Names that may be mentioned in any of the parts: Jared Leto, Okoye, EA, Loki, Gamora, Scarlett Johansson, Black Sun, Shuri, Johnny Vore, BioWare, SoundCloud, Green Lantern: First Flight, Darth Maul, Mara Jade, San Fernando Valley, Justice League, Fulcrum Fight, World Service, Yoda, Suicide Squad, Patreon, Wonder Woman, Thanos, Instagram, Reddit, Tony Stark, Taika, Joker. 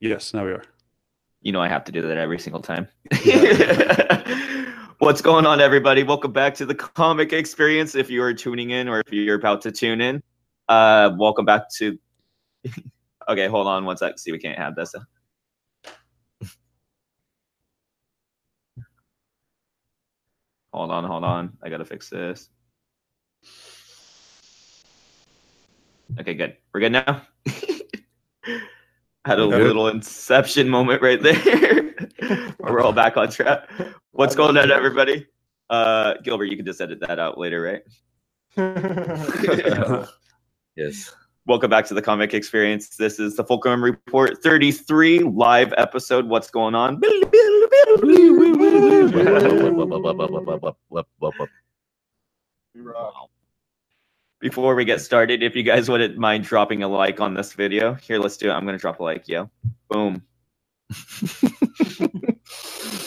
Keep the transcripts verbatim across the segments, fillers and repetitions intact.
Yes, now we are. You know I have to do that every single time. What's going on, everybody? Welcome back to the Comic Experience. If you are tuning in or if you're about to tune in, uh, welcome back to... Okay, hold on one sec. See, we can't have this. Hold on, hold on. I gotta fix this. Okay, good. We're good now? Had a little inception moment right there. We're all back on track. What's going on, everybody? Uh, Gilbert, you can just edit that out later, right? Yes. Welcome back to the Comic Experience. This is the Fulcrum Report thirty-three live episode. What's going on? Before we get started, if you guys wouldn't mind dropping a like on this video. Here, let's do it. I'm going to drop a like, yo. Boom.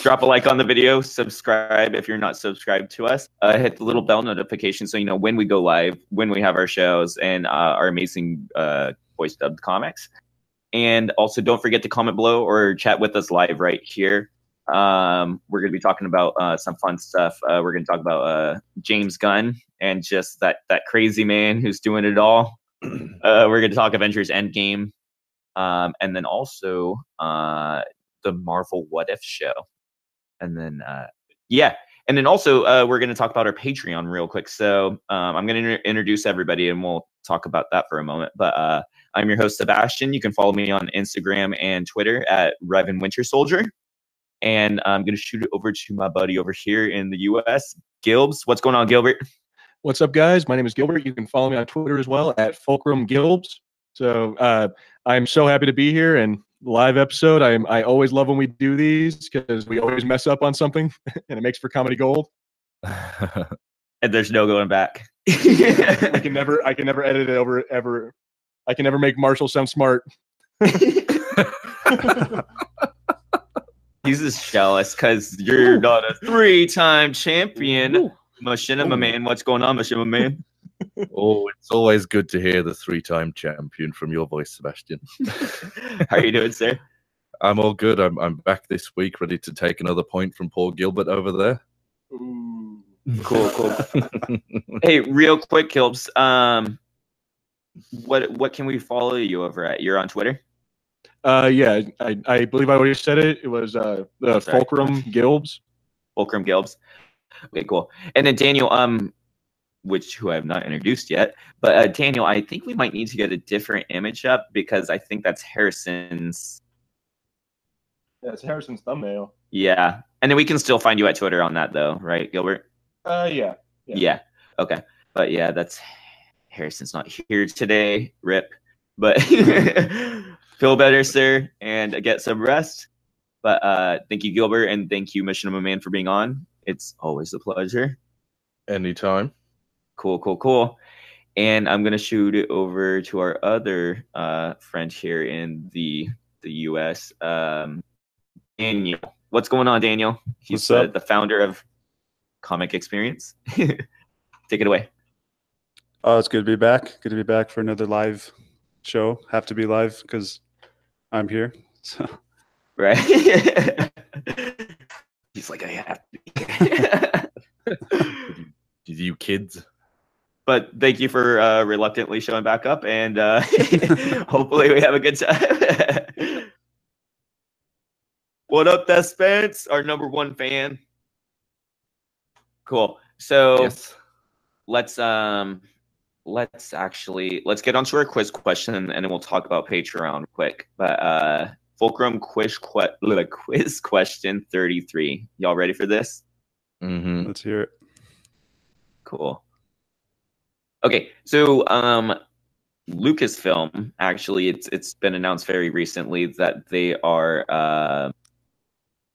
Drop a like on the video. Subscribe if you're not subscribed to us. Uh, hit the little bell notification so you know when we go live, when we have our shows, and uh, our amazing uh, voice dubbed comics. And also, don't forget to comment below or chat with us live right here. Um, we're going to be talking about uh, some fun stuff. Uh, we're going to talk about uh, James Gunn. And just that that crazy man who's doing it all. Uh, we're going to talk Avengers Endgame. Um, and then also uh, the Marvel What If show. And then, uh, yeah. And then also uh, we're going to talk about our Patreon real quick. So um, I'm going to inter- introduce everybody and we'll talk about that for a moment. But uh, I'm your host, Sebastian. You can follow me on Instagram and Twitter at Revan Winter Soldier. And I'm going to shoot it over to my buddy over here in the U S, Gilbs. What's going on, Gilbert? What's up, guys? My name is Gilbert. You can follow me on Twitter as well at Fulcrum Gilbs. So uh, I'm so happy to be here and live episode. I am, I always love when we do these because we always mess up on something and it makes for comedy gold. And there's no going back. I can never I can never edit it over ever. I can never make Marshall sound smart. He's just jealous because you're not a three-time champion. Ooh. Machinima man, what's going on, Machinima man? Oh, it's always good to hear the three-time champion from your voice, Sebastian. How are you doing, sir? I'm all good. I'm I'm back this week, ready to take another point from Paul Gilbert over there. Ooh. Cool, cool. Hey, real quick, Kilps. Um, what what can we follow you over at? You're on Twitter. Uh, yeah, I I believe I already said it. It was uh the Fulcrum Gilbs. Fulcrum Gilbs. Okay, cool. And then Daniel, um, which who I have not introduced yet, but uh, Daniel, I think we might need to get a different image up because I think that's Harrison's. Yeah, it's Harrison's thumbnail. Yeah, and then we can still find you at Twitter on that though, right, Gilbert? Uh, yeah. Yeah. Yeah. Okay, but yeah, that's Harrison's not here today. Rip. But feel better, sir, and get some rest. But uh, thank you, Gilbert, and thank you, Machinima Man, for being on. It's always a pleasure. Anytime. Cool, cool, cool. And I'm going to shoot it over to our other uh, friend here in the the U S, um, Daniel. What's going on, Daniel? He's uh, the founder of Comic Experience. Take it away. Oh, it's good to be back. Good to be back for another live show. Have to be live because I'm here. So. Right. He's like, I have to be. You kids. But thank you for uh, reluctantly showing back up, and uh, hopefully we have a good time. What up, that Spence, our number one fan? Cool. So yes. let's um, let's actually let's get onto our quiz question, and then we'll talk about Patreon quick. But. Uh, Fulcrum quiz, qu- quiz question thirty-three. Y'all ready for this? Mm-hmm. Let's hear it. Cool. Okay, so um, Lucasfilm, actually, it's it's been announced very recently that they are uh,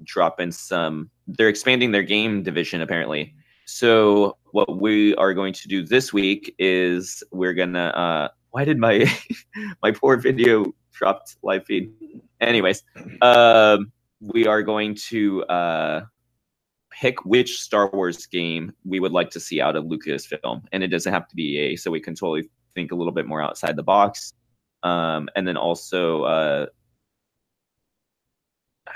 dropping some... They're expanding their game division, apparently. So what we are going to do this week is we're going to... Uh, why did my my poor video... dropped live feed. Anyways, uh, we are going to uh, pick which Star Wars game we would like to see out of Lucasfilm. And it doesn't have to be E A, so we can totally think a little bit more outside the box. Um, and then also uh,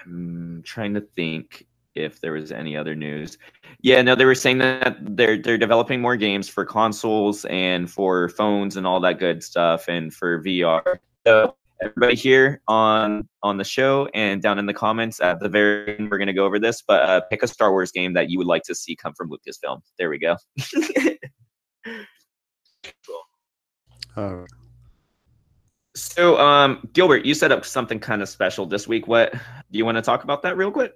I'm trying to think if there was any other news. Yeah, no, they were saying that they're they're developing more games for consoles and for phones and all that good stuff and for V R. So everybody here on on the show and down in the comments at the very end, we're gonna go over this. But uh, pick a Star Wars game that you would like to see come from Lucasfilm. There we go. Cool. All right. So, um, Gilbert, you set up something kind of special this week. What do you want to talk about that real quick?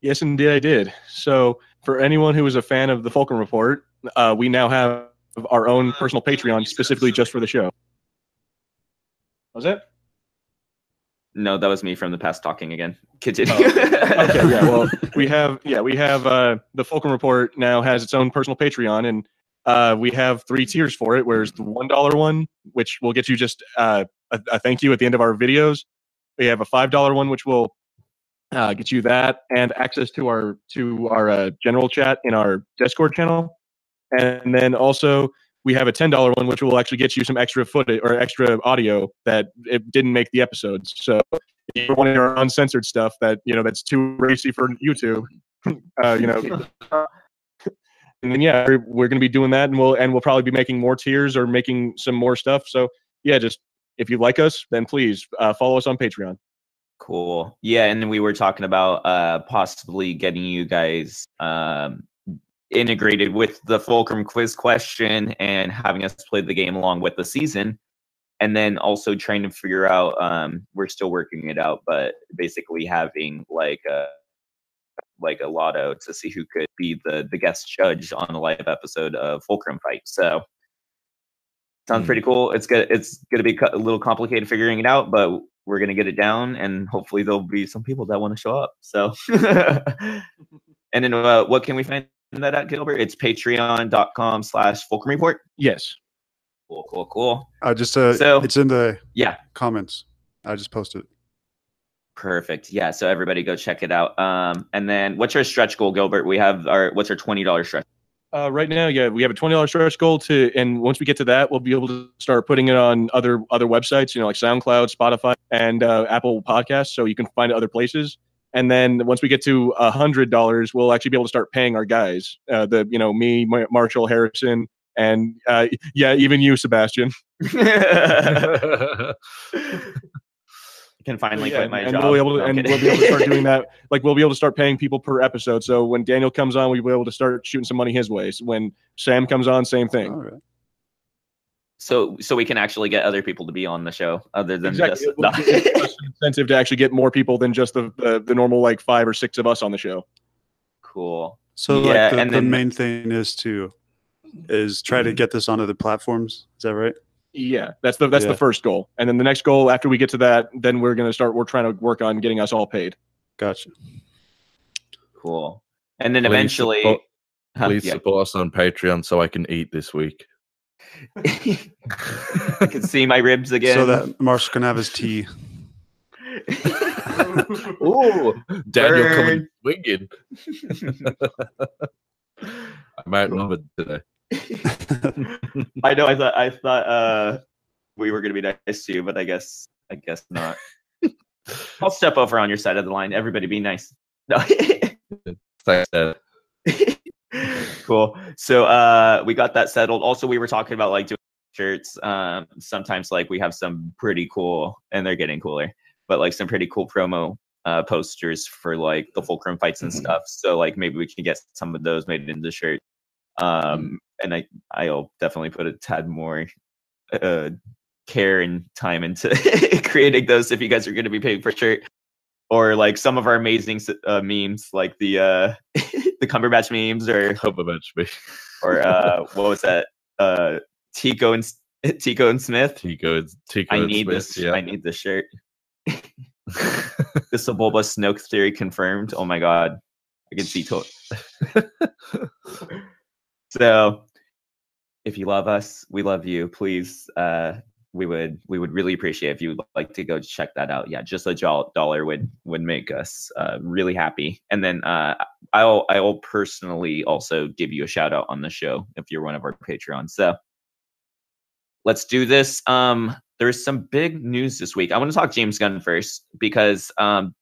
Yes, indeed, I did. So, for anyone who is a fan of the Fulcrum Report, uh, we now have our own personal Patreon specifically just for the show. Was it? No, that was me from the past talking again. Continue. Oh. Okay, yeah. Well, we have yeah we have uh, the Fulcrum Report now has its own personal Patreon, and uh, we have three tiers for it. Where's the one dollar one, which will get you just uh, a, a thank you at the end of our videos. We have a five dollar one, which will Uh, get you that and access to our to our uh, general chat in our Discord channel, and then also we have a ten dollar one, which will actually get you some extra footage or extra audio that it didn't make the episodes. So if you wanted our uncensored stuff that you know that's too racy for YouTube, uh, you know. And then yeah, we're, we're going to be doing that, and we'll and we'll probably be making more tiers or making some more stuff. So yeah, just if you like us, then please uh, follow us on Patreon. Cool. Yeah, and we were talking about uh, possibly getting you guys um, integrated with the Fulcrum Quiz question and having us play the game along with the season, and then also trying to figure out. Um, we're still working it out, but basically having like a like a lotto to see who could be the the guest judge on a live episode of Fulcrum Fight. So. Sounds pretty cool. It's good. It's going to be a little complicated figuring it out, but we're going to get it down, and hopefully there'll be some people that want to show up. So, and then uh, what can we find that at, Gilbert? It's patreon.com slash Fulcrum Report. Yes. Cool, cool, cool. I just uh, so, it's in the yeah comments. I just posted it. Perfect. Yeah. So everybody go check it out. Um, and then what's our stretch goal, Gilbert? We have our what's our twenty dollar stretch? Uh, right now, yeah, we have a twenty dollar stretch goal to, and once we get to that, we'll be able to start putting it on other other websites, you know, like SoundCloud, Spotify, and uh, Apple Podcasts, so you can find other places. And then once we get to a hundred dollars, we'll actually be able to start paying our guys. Uh, the you know me, Mar Marshall, Harrison, and uh, yeah, even you, Sebastian. Can finally yeah, quit my and job. We'll be able to, no, and we'll be able to start doing that. Like we'll be able to start paying people per episode. So when Daniel comes on, we'll be able to start shooting some money his way. So when Sam comes on, same thing. All right. So so we can actually get other people to be on the show other than exactly. just not it's an incentive to actually get more people than just the, the the normal like five or six of us on the show. Cool. So yeah, like the, and then, the main thing is to is try to get this on other platforms. Is that right? Yeah, that's the that's yeah. the first goal, and then the next goal after we get to that, then we're gonna start. We're trying to work on getting us all paid. Gotcha. Cool. And then please eventually, support, huh, please yeah. support us on Patreon so I can eat this week. I can see my ribs again, so that Marshall can have his tea. Ooh, Daniel coming swinging. I'm out of it today. I know. I thought. I thought uh, we were going to be nice to you, but I guess. I guess not. I'll step over on your side of the line. Everybody, be nice. No. Thanks, Dad. Cool. So uh, we got that settled. Also, we were talking about like doing shirts. Um, sometimes, like we have some pretty cool, and they're getting cooler. But like some pretty cool promo uh, posters for like the Fulcrum fights and mm-hmm. stuff. So like maybe we can get some of those made into shirts. Um, and I, I'll definitely put a tad more uh, care and time into creating those if you guys are going to be paying for shirt. Or like some of our amazing uh, memes, like the uh, the Cumberbatch memes, or Cumberbatch meme, or uh, what was that? Uh, Tico and Tico and Smith. Tico, Tico I need and Smith, this. Yeah. I need this shirt. This is a Bulba Snoke theory confirmed. Oh my god, I can see to it. So if you love us, we love you. Please, uh, we would we would really appreciate if you would like to go check that out. Yeah, just a dollar would would make us uh, really happy. And then uh, I'll I'll personally also give you a shout out on the show if you're one of our Patreons. So let's do this. Um, there's some big news this week. I want to talk James Gunn first because um,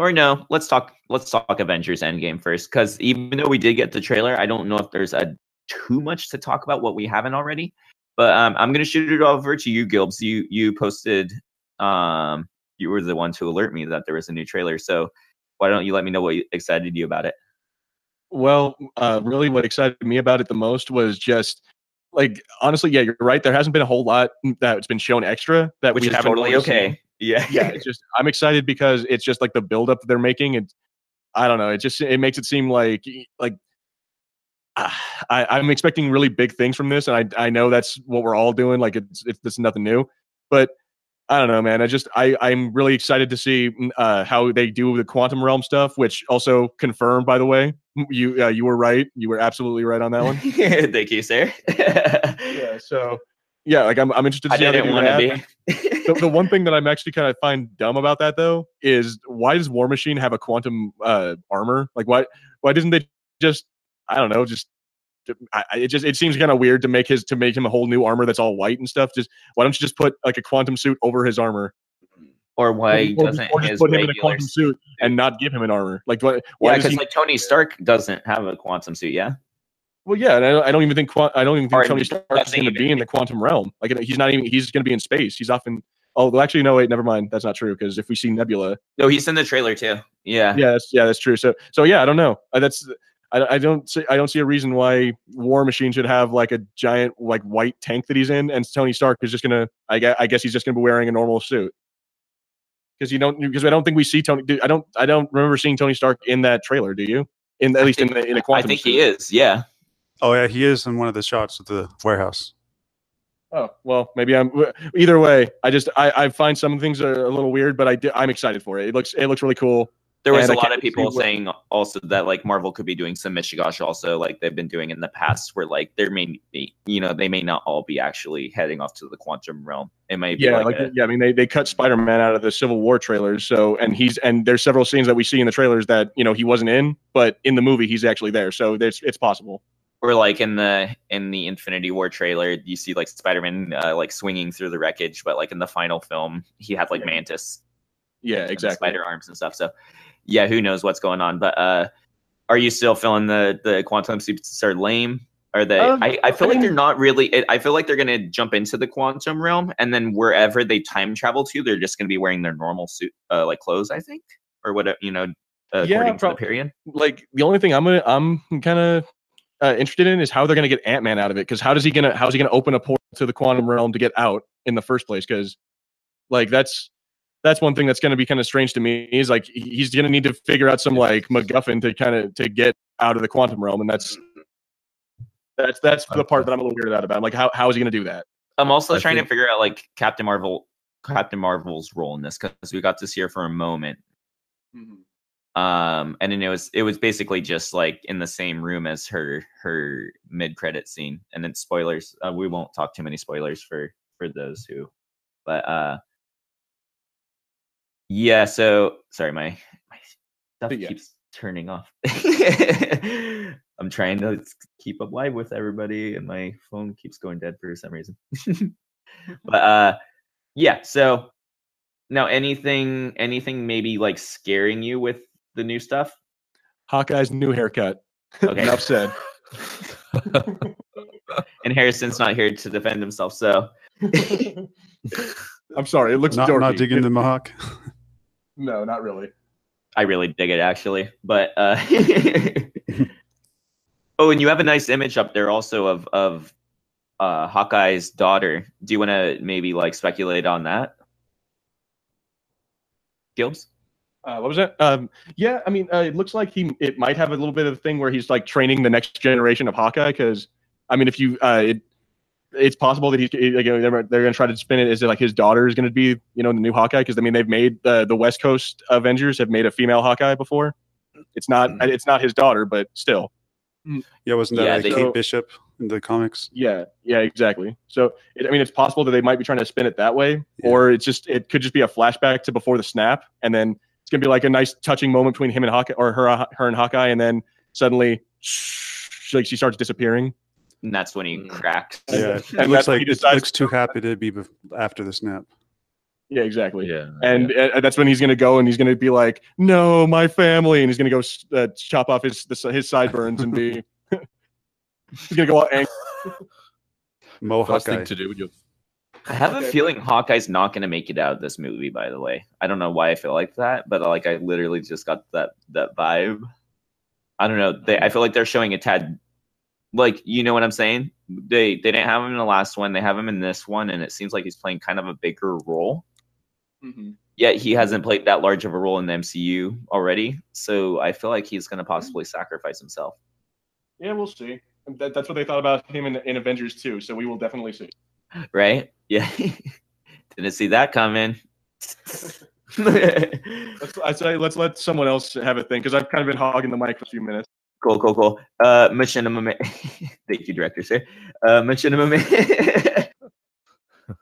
Or no, let's talk let's talk Avengers Endgame first, because even though we did get the trailer, I don't know if there's a too much to talk about what we haven't already. But um, I'm going to shoot it over to you, Gilbs. You you posted, um, you were the one to alert me that there was a new trailer. So why don't you let me know what excited you about it? Well, uh, really what excited me about it the most was just, like, honestly, yeah, you're right. There hasn't been a whole lot that's been shown extra. that Which we is haven't totally really okay. Seen. Yeah. yeah, it's just, I'm excited because it's just like the buildup they're making. And I don't know, it just, it makes it seem like, like, I, I'm expecting really big things from this, and I I know that's what we're all doing. Like it's it's, it's nothing new, but I don't know, man. I just I I'm really excited to see uh, how they do the quantum realm stuff, which also confirmed, by the way. You uh, you were right. You were absolutely right on that one. Thank you, sir. yeah. So yeah, like I'm I'm interested. To see I didn't want to be. the, the one thing that I'm actually kind of find dumb about that though is why does War Machine have a quantum uh, armor? Like why why doesn't they just I don't know. Just I, it just it seems kind of weird to make his to make him a whole new armor that's all white and stuff. Just why don't you just put like a quantum suit over his armor? Or why or, doesn't or just his put him in a quantum suit and not give him an armor? Like why? why yeah, because like Tony Stark doesn't have a quantum suit. Yeah. Well, yeah, and I don't, I don't even think I don't even think or Tony Stark is going to be in the quantum realm. Like he's not even he's going to be in space. He's often. Oh, actually, no, wait, never mind. That's not true because if we see Nebula. No, he's in the trailer too. Yeah. Yeah. That's, yeah, that's true. So so yeah, I don't know. Uh, that's. I don't see. I don't see a reason why War Machine should have like a giant, like white tank that he's in, and Tony Stark is just gonna. I guess, I guess he's just gonna be wearing a normal suit. Because you don't. Because I don't think we see Tony. Dude, I don't. I don't remember seeing Tony Stark in that trailer. Do you? In at I least think, in the in a quantum. I think suit. He is. Yeah. Oh yeah, he is in one of the shots at the warehouse. Oh well, maybe I'm. Either way, I just I, I find some things are a little weird, but I do, I'm excited for it. It looks it looks really cool. There was and a lot of people saying also that like Marvel could be doing some mishigash also like they've been doing in the past where like there may be, you know, they may not all be actually heading off to the quantum realm. It may be yeah, like, like a, yeah, I mean they, they cut Spider-Man out of the Civil War trailers. So and he's and there's several scenes that we see in the trailers that, you know, he wasn't in, but in the movie he's actually there. So there's it's possible. Or like in the in the Infinity War trailer, you see like Spider-Man uh, like swinging through the wreckage, but like in the final film, he had like yeah. Mantis. Yeah, exactly. Spider arms and stuff. So yeah, who knows what's going on? But uh, are you still feeling the the quantum suits are lame? Are they? Um, I, I feel like they're not really. It, I feel like they're going to jump into the quantum realm, and then wherever they time travel to, they're just going to be wearing their normal suit, uh, like clothes, I think, or whatever. You know, uh, yeah, according prob- to the period. Like the only thing I'm gonna, I'm kind of uh, interested in is how they're going to get Ant-Man out of it, because how does he gonna how's he gonna open a portal to the quantum realm to get out in the first place? Because like that's. That's one thing that's going to be kind of strange to me is like he's going to need to figure out some like MacGuffin to kind of to get out of the quantum realm, and that's that's that's the part that I'm a little weirded out about. I'm like, how how is he going to do that? I'm also I trying think. to figure out like Captain Marvel, Captain Marvel's role in this, because we got to see her for a moment, mm-hmm. um, and then it was it was basically just like in the same room as her her mid credit scene, and then spoilers. Uh, we won't talk too many spoilers for for those who, but. uh Yeah, so sorry, my my stuff yeah. keeps turning off. I'm trying to keep up live with everybody, and my phone keeps going dead for some reason. But uh, yeah, so now anything, anything maybe like scaring you with the new stuff? Hawkeye's new haircut. Okay, enough said. And Harrison's not here to defend himself, so I'm sorry. It looks not, dorky. Not digging the mohawk. No, not really. I really dig it, actually. But uh, oh, and you have a nice image up there also of of uh, Hawkeye's daughter. Do you want to maybe like speculate on that, Gilbs? Uh, what was that? Um, yeah, I mean, uh, it looks like he it might have a little bit of a thing where he's like training the next generation of Hawkeye. Because I mean, if you uh, it. It's possible that he's like, they're, they're going to try to spin it as like his daughter is going to be, you know, the new Hawkeye. Because I mean, they've made uh, the West Coast Avengers have made a female Hawkeye before. It's not mm. it's not his daughter, but still. Yeah, wasn't that yeah, like they, Kate so, Bishop in the comics? Yeah, yeah, exactly. So it, I mean, it's possible that they might be trying to spin it that way, yeah. Or it's just it could just be a flashback to before the snap, and then it's going to be like a nice touching moment between him and Hawkeye, or her, her and Hawkeye, and then suddenly, she, like she starts disappearing. And that's when he cracks. Yeah, it looks like he decides- looks too happy to be after the snap. Yeah, exactly. Yeah, and yeah. Uh, that's when he's going to go and he's going to be like, "No, my family," and he's going to go uh, chop off his the, his sideburns and be he's going to go all angry. Mo Hawkeye. To do with you. I have okay. a feeling Hawkeye's not going to make it out of this movie. By the way, I don't know why I feel like that, but like I literally just got that that vibe. I don't know. They, I feel like they're showing a tad, like you know what I'm saying. They they didn't have him in the last one. They have him in this one, and it seems like he's playing kind of a bigger role. Mm-hmm. Yet he hasn't played that large of a role in the M C U already, so I feel like he's going to possibly sacrifice himself. Yeah, we'll see. That, that's what they thought about him in, in Avengers two, so we will definitely see. Right? Yeah. Didn't see that coming. let's, I say let's let someone else have a thing because I've kind of been hogging the mic for a few minutes. Cool, cool, cool. Uh, Machinima Man. Thank you, Director Sir. Uh, Machinima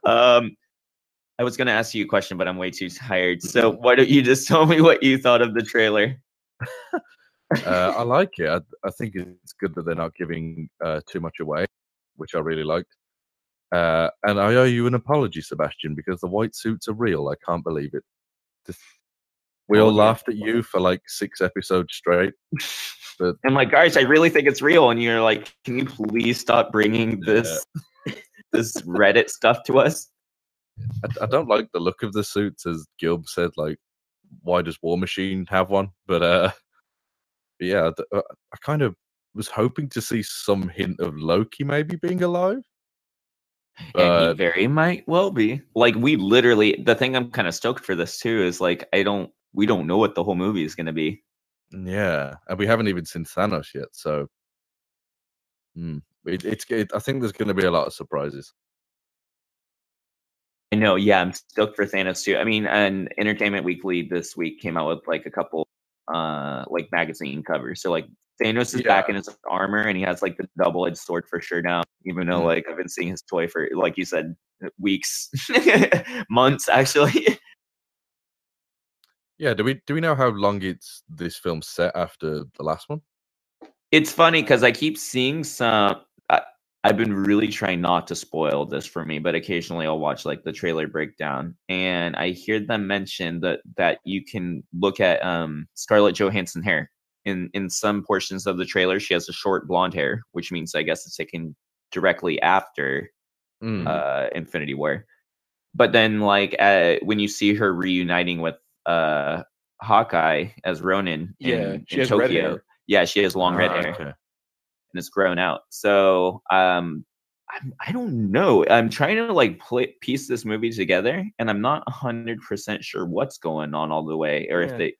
Man. um. I was going to ask you a question, but I'm way too tired. So why don't you just tell me what you thought of the trailer? uh, I like it. I, I think it's good that they're not giving uh, too much away, which I really liked. Uh, and I owe you an apology, Sebastian, because the white suits are real. I can't believe it. Just, we all laughed at you for like six episodes straight. But I'm like, guys, I really think it's real. And you're like, can you please stop bringing this, yeah. this Reddit stuff to us? I, I don't like the look of the suits, as Gilb said. Like, why does War Machine have one? But uh, yeah, th- I kind of was hoping to see some hint of Loki maybe being alive. But... And he very might well be. Like, we literally, the thing I'm kind of stoked for this too is like, I don't, we don't know what the whole movie is going to be. Yeah, and we haven't even seen Thanos yet, so mm. it, it's. It, I think there's going to be a lot of surprises. I know, yeah, I'm stoked for Thanos too. I mean, and Entertainment Weekly this week came out with like a couple, uh, like magazine covers. So like Thanos is yeah. back in his armor, and he has like the double-edged sword for sure now. Even though like I've been seeing his toy for, like you said, weeks, months actually. Yeah, do we do we know how long it's this film set after the last one? It's funny because I keep seeing some. Uh, I've been really trying not to spoil this for me, but occasionally I'll watch like the trailer breakdown, and I hear them mention that that you can look at um, Scarlett Johansson hair. In in some portions of the trailer, she has a short blonde hair, which means I guess it's taken directly after mm. uh, Infinity War. But then, like uh, when you see her reuniting with uh, Hawkeye as Ronin, yeah, in, she in has Tokyo, red hair. Yeah, she has long oh, red hair. Okay. And it's grown out. So um, I, I don't know. I'm trying to like play, piece this movie together, and I'm not one hundred percent sure what's going on all the way, or yeah. if they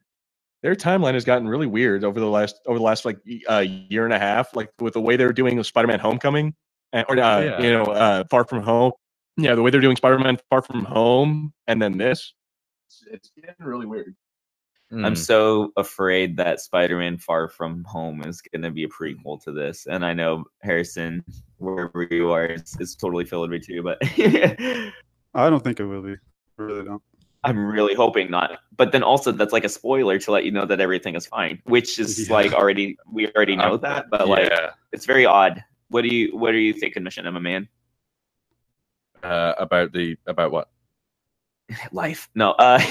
their timeline has gotten really weird over the last over the last like uh, year and a half, like with the way they're doing Spider-Man: Homecoming, and, or uh, yeah. you know, uh, Far From Home. Yeah, the way they're doing Spider-Man: Far From Home, and then this. It's, it's getting really weird. Mm. I'm so afraid that Spider-Man Far From Home is going to be a prequel to this. And I know, Harrison, wherever you are, it's, it's totally filling me too. But I don't think it will be. I really don't. I'm really hoping not. But then also, that's like a spoiler to let you know that everything is fine, which is yeah. like already, we already know um, that. But yeah. like, it's very odd. What do you, what are you thinking, Machinima Man? Uh, about the, about what? Life. No. Uh,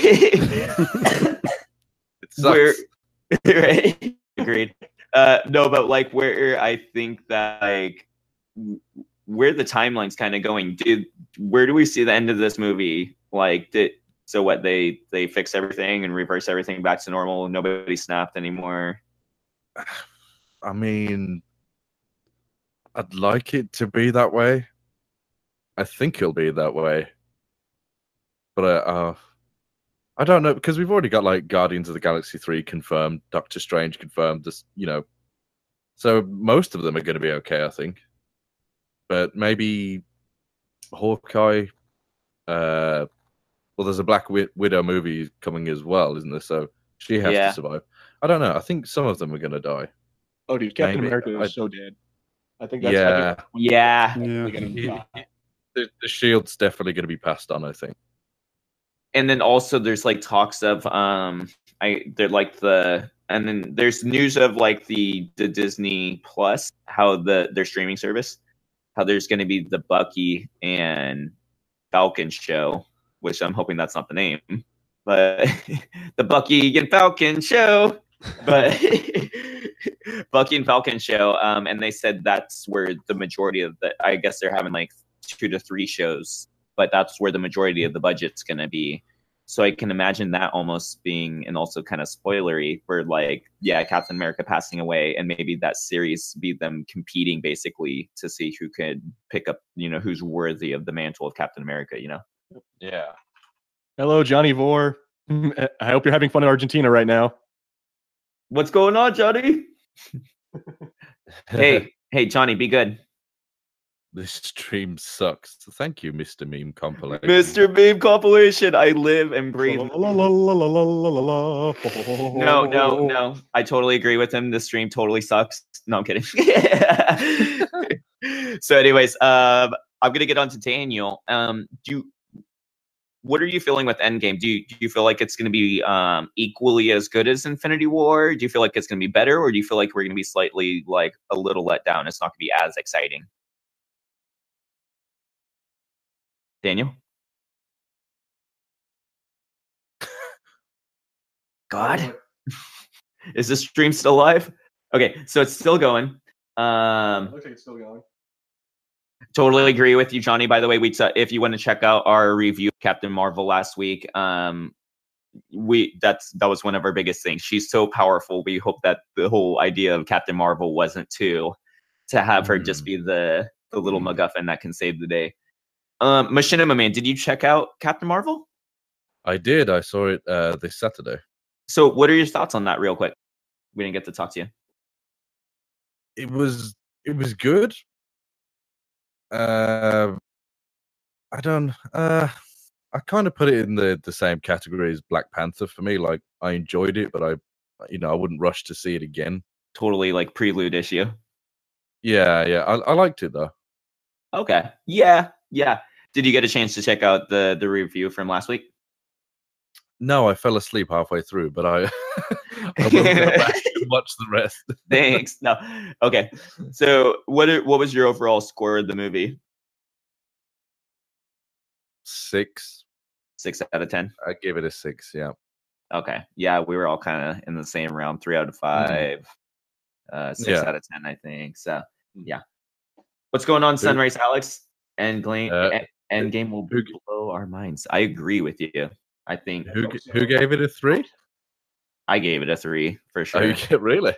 Where, right? Agreed. Uh, no, but like where I think that like where the timeline's kind of going, dude. Where do we see the end of this movie? Like, did, so what? They they fix everything and reverse everything back to normal. Nobody snapped anymore. I mean, I'd like it to be that way. I think it'll be that way, but I. Uh, I don't know, because we've already got like Guardians of the Galaxy three confirmed, Doctor Strange confirmed, this, you know. So most of them are going to be okay, I think. But maybe Hawkeye. Uh, well, there's a Black Wid- Widow movie coming as well, isn't there? So she has yeah. to survive. I don't know. I think some of them are going to die. Oh, dude, Captain maybe. America is I, so dead. I think that's yeah. Like yeah. yeah. The, the shield's definitely going to be passed on, I think. And then also there's like talks of um I they're like the and then there's news of like the the Disney Plus, how the their streaming service, how there's going to be the Bucky and Falcon show which I'm hoping that's not the name, but the Bucky and Falcon show. But Bucky and Falcon show, um, and they said that's where the majority of the, I guess they're having like two to three shows, but that's where the majority of the budget's going to be. So I can imagine that almost being, and also kind of spoilery for like, yeah, Captain America passing away, and maybe that series be them competing basically to see who could pick up, you know, who's worthy of the mantle of Captain America, you know? Yeah. Hello, Johnny Vore. I hope you're having fun in Argentina right now. What's going on, Johnny? hey, hey, Johnny, be good. This stream sucks. Thank you, Mister Meme Compilation. Mister Meme Compilation. I live and breathe. No, no, no. I totally agree with him. This stream totally sucks. No, I'm kidding. So, anyways, um, I'm gonna get on to Daniel. Um, do you? What are you feeling with Endgame? Do you, do you feel like it's going to be um, equally as good as Infinity War? Do you feel like it's going to be better? Or do you feel like we're going to be slightly, like, a little let down? It's not going to be as exciting. Daniel? God? Is this stream still live? Okay, so it's still going. Um, looks like it's still going. Totally agree with you, Johnny. By the way, we t if you want to check out our review of Captain Marvel last week, um, we that's that was one of our biggest things. She's so powerful. We hope that the whole idea of Captain Marvel wasn't to to have her mm. just be the the little mm. MacGuffin that can save the day. Um, Machinima Man, did you check out Captain Marvel? I did. I saw it uh, this Saturday. So, what are your thoughts on that, real quick? We didn't get to talk to you. It was it was good. Uh, I don't. Uh, I kind of put it in the the same category as Black Panther for me. Like, I enjoyed it, but I, you know, I wouldn't rush to see it again. Totally, like prelude issue. Yeah, yeah. I, I liked it though. Okay. Yeah, yeah. Did you get a chance to check out the the review from last week? No, I fell asleep halfway through, but I, I will go back and watch the rest. Thanks. No. Okay. So what what was your overall score of the movie? Six. Six out of ten? I gave it a six, yeah. Okay. Yeah, we were all kind of in the same realm. Three out of five. Mm-hmm. uh, six yeah. out of ten, I think. So, yeah. What's going on, Sunrise Alex? And Endgame, uh, Endgame will blow our minds. I agree with you. I think who who gave it a three? I gave it a three for sure. Oh, you get, really?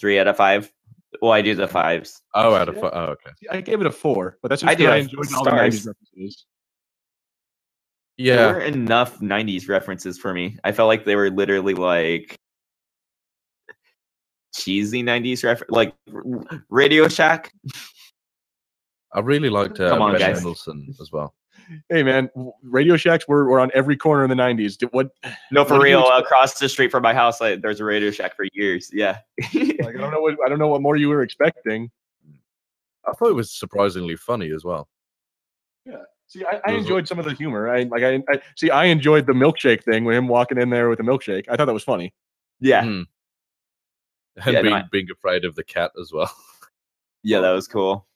Three out of five. Well, I do the fives. Oh, out of five. Oh, okay. I gave it a four, but that's just I, did I enjoyed all the nineties references. Yeah, there were enough nineties references for me. I felt like they were literally like cheesy nineties reference, like Radio Shack. I really liked uh, Ben Mendelsohn as well. Hey man, Radio Shacks were, were on every corner in the nineties. Did, what? No, for what real. Across the street from my house, I, there's a Radio Shack for years. Yeah. like, I don't know what I don't know what more you were expecting. I thought it was surprisingly funny as well. Yeah. See, I, I enjoyed like, some of the humor. I like I, I see. I enjoyed the milkshake thing with him walking in there with a the milkshake. I thought that was funny. Yeah. Mm. And yeah, being, no, I, being afraid of the cat as well. Yeah, that was cool.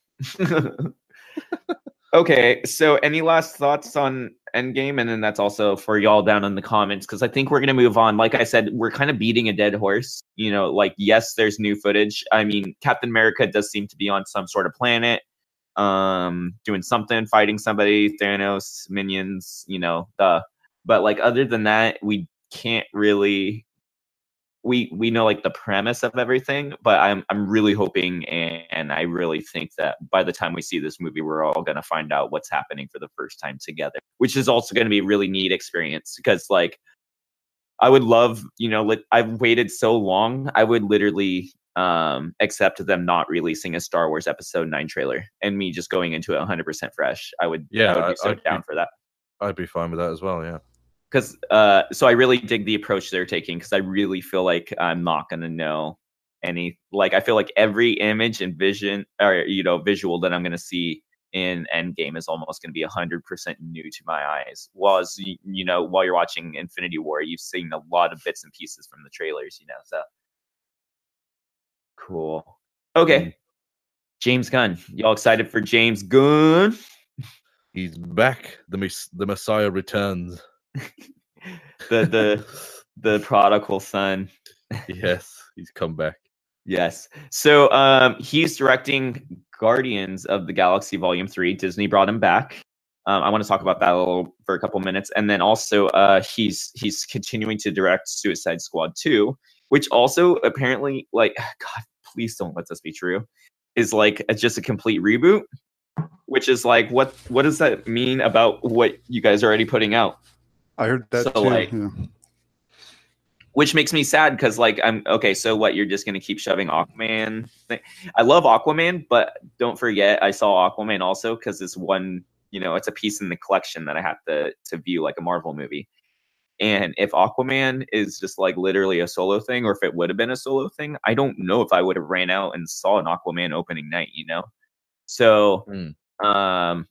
Okay, so any last thoughts on Endgame? And then that's also for y'all down in the comments, because I think we're going to move on. Like I said, we're kind of beating a dead horse. You know, like, yes, there's new footage. I mean, Captain America does seem to be on some sort of planet, um, doing something, fighting somebody, Thanos, minions, you know, duh. But, like, other than that, we can't really... We we know like the premise of everything, but I'm I'm really hoping and, and I really think that by the time we see this movie, we're all gonna find out what's happening for the first time together, which is also gonna be a really neat experience because like I would love, you know, like I've waited so long, I would literally um accept them not releasing a Star Wars Episode Nine trailer and me just going into it one hundred percent fresh. I would yeah, I would be so I'd down be, for that. I'd be fine with that as well, yeah. Because uh, so I really dig the approach they're taking because I really feel like I'm not going to know any, like I feel like every image and vision or, you know, visual that I'm going to see in Endgame is almost going to be one hundred percent new to my eyes. Whereas, you know, while you're watching Infinity War, you've seen a lot of bits and pieces from the trailers, you know, so. Cool. Okay. James Gunn. Y'all excited for James Gunn? He's back. The mes- the Messiah returns. the the the prodigal son. Yes, he's come back. Yes. So um, he's directing Guardians of the Galaxy Volume Three. Disney brought him back. Um, I want to talk about that a little for a couple minutes, and then also uh, he's he's continuing to direct Suicide Squad Two, which also apparently, like, God, please don't let this be true, is like a, just a complete reboot. Which is like, what what does that mean about what you guys are already putting out? I heard that so, too. Like, yeah. Which makes me sad because, like, I'm okay. So what? You're just gonna keep shoving Aquaman? Thing? I love Aquaman, but don't forget, I saw Aquaman also because it's one. You know, it's a piece in the collection that I have to to view like a Marvel movie. And if Aquaman is just like literally a solo thing, or if it would have been a solo thing, I don't know if I would have ran out and saw an Aquaman opening night, you know? So mm. um,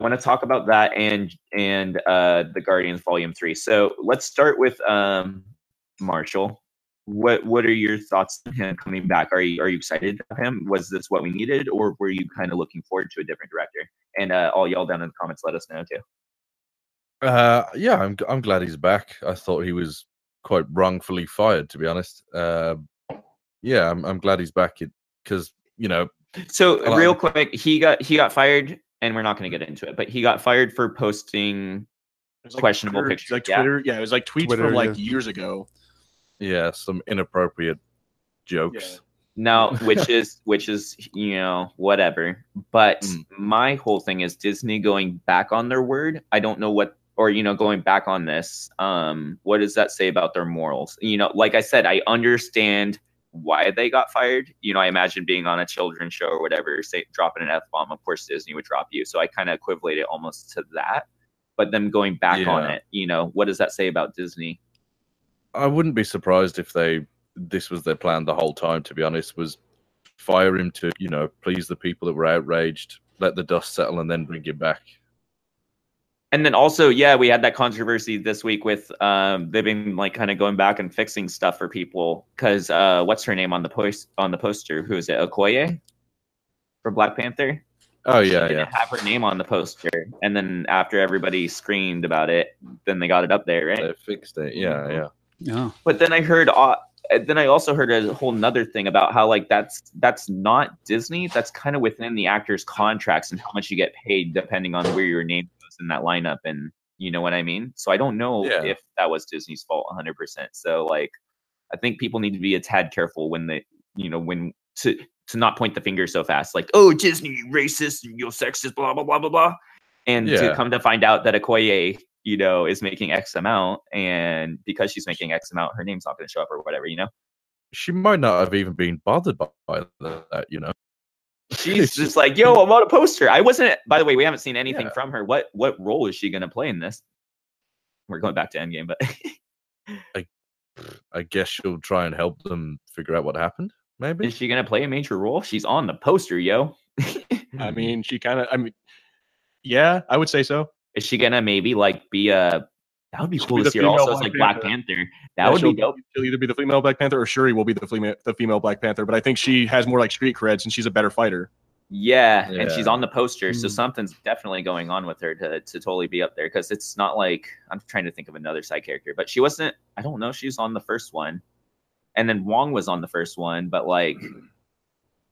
I want to talk about that and and uh, the Guardians Volume three. So let's start with um, Marshall. What what are your thoughts on him coming back? Are you are you excited about him? Was this what we needed, or were you kind of looking forward to a different director? And uh, all y'all down in the comments, let us know too. Uh, yeah, I'm I'm glad he's back. I thought he was quite wrongfully fired, to be honest. Uh, yeah, I'm I'm glad he's back because you know. So like, real quick, he got he got fired, and we're not going to get into it, but he got fired for posting like questionable Twitter, pictures. Like yeah. Twitter, yeah, it was like tweets Twitter, from like yeah. years ago. Yeah, some inappropriate jokes. Yeah. No, which is which is you know whatever. But mm. my whole thing is Disney going back on their word. I don't know what, or you know, going back on this. Um, what does that say about their morals? You know, like I said, I understand why they got fired. You know, I imagine being on a children's show or whatever, say dropping an F bomb. Of course, Disney would drop you. So I kind of equivalent it almost to that. But them going back yeah. on it, you know, what does that say about Disney? I wouldn't be surprised if they this was their plan the whole time, to be honest, was fire him to, you know, please the people that were outraged, let the dust settle, and then bring him back. And then also, yeah, we had that controversy this week with um, they've been like kind of going back and fixing stuff for people because uh, what's her name on the post on the poster? Who is it? Okoye for Black Panther. Oh yeah, she yeah. Have her name on the poster, and then after everybody screamed about it, then they got it up there, right? They fixed it. Yeah, yeah. Yeah. But then I heard, uh, then I also heard a whole nother thing about how like that's that's not Disney. That's kind of within the actors' contracts and how much you get paid depending on where your name goes in that lineup, and you know what I mean. So I don't know yeah. if that was Disney's fault one hundred percent. So like, I think people need to be a tad careful when they, you know, when to to not point the finger so fast. Like, oh, Disney, you racist, you're sexist, blah blah blah blah blah, and yeah. to come to find out that Okoye, you know, is making X amount, and because she's making X amount, her name's not going to show up or whatever, you know? She might not have even been bothered by that, you know? She's just like, yo, I'm on a poster. I wasn't, by the way, we haven't seen anything yeah. from her. What what role is she going to play in this? We're going back to Endgame, but... I, I guess she'll try and help them figure out what happened, maybe? Is she going to play a major role? She's on the poster, yo. I mean, she kind of, I mean, yeah, I would say so. Is she gonna maybe like be a? That would be cool be to see her also Black like Black Panther. Panther. That yeah, would be dope. She'll either be the female Black Panther or Shuri will be the female the female Black Panther. But I think she has more like street creds and she's a better fighter. Yeah, yeah. And she's on the poster, mm. so something's definitely going on with her to to totally be up there because it's not like I'm trying to think of another side character, but she wasn't. I don't know. She was on the first one, and then Wong was on the first one, but like,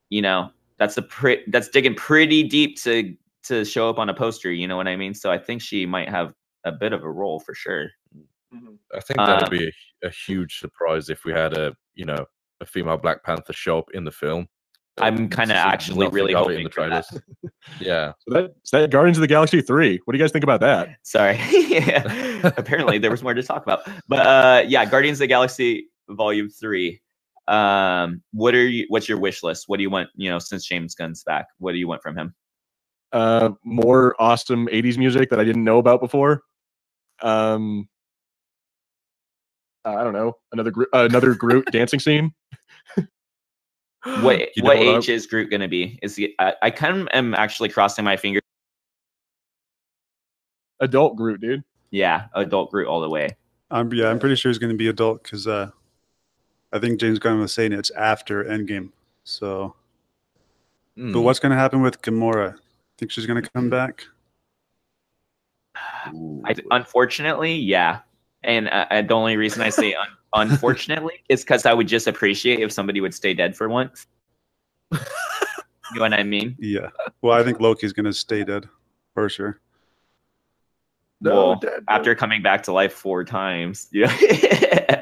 you know, that's a pre- that's digging pretty deep to. to show up on a poster, you know what I mean? So I think she might have a bit of a role for sure. I think that would um, be a, a huge surprise if we had a, you know, a female Black Panther show up in the film. I'm kind of actually really hoping for that. Yeah. So that, so that Guardians of the Galaxy three. What do you guys think about that? Sorry. yeah. Apparently there was more to talk about. But uh, yeah, Guardians of the Galaxy Volume three. Um, what are you, what's your wish list? What do you want, you know, since James Gunn's back, what do you want from him? Uh, more awesome eighties music that I didn't know about before. Um, I don't know, another Gro- uh, another Groot dancing scene. What you know what age I... is Groot gonna be? Is he? I, I kind of am actually crossing my fingers. Adult Groot, dude. Yeah, adult Groot all the way. Um, yeah, I'm pretty sure he's gonna be adult because uh, I think James Gunn was saying it's after Endgame. So, mm. but what's gonna happen with Gamora? Think she's gonna come back? I, unfortunately, yeah. And uh, the only reason I say un- unfortunately is because I would just appreciate if somebody would stay dead for once. You know what I mean? Yeah. Well, I think Loki's going to stay dead for sure. Well, no, dead, after no. coming back to life four times. Yeah.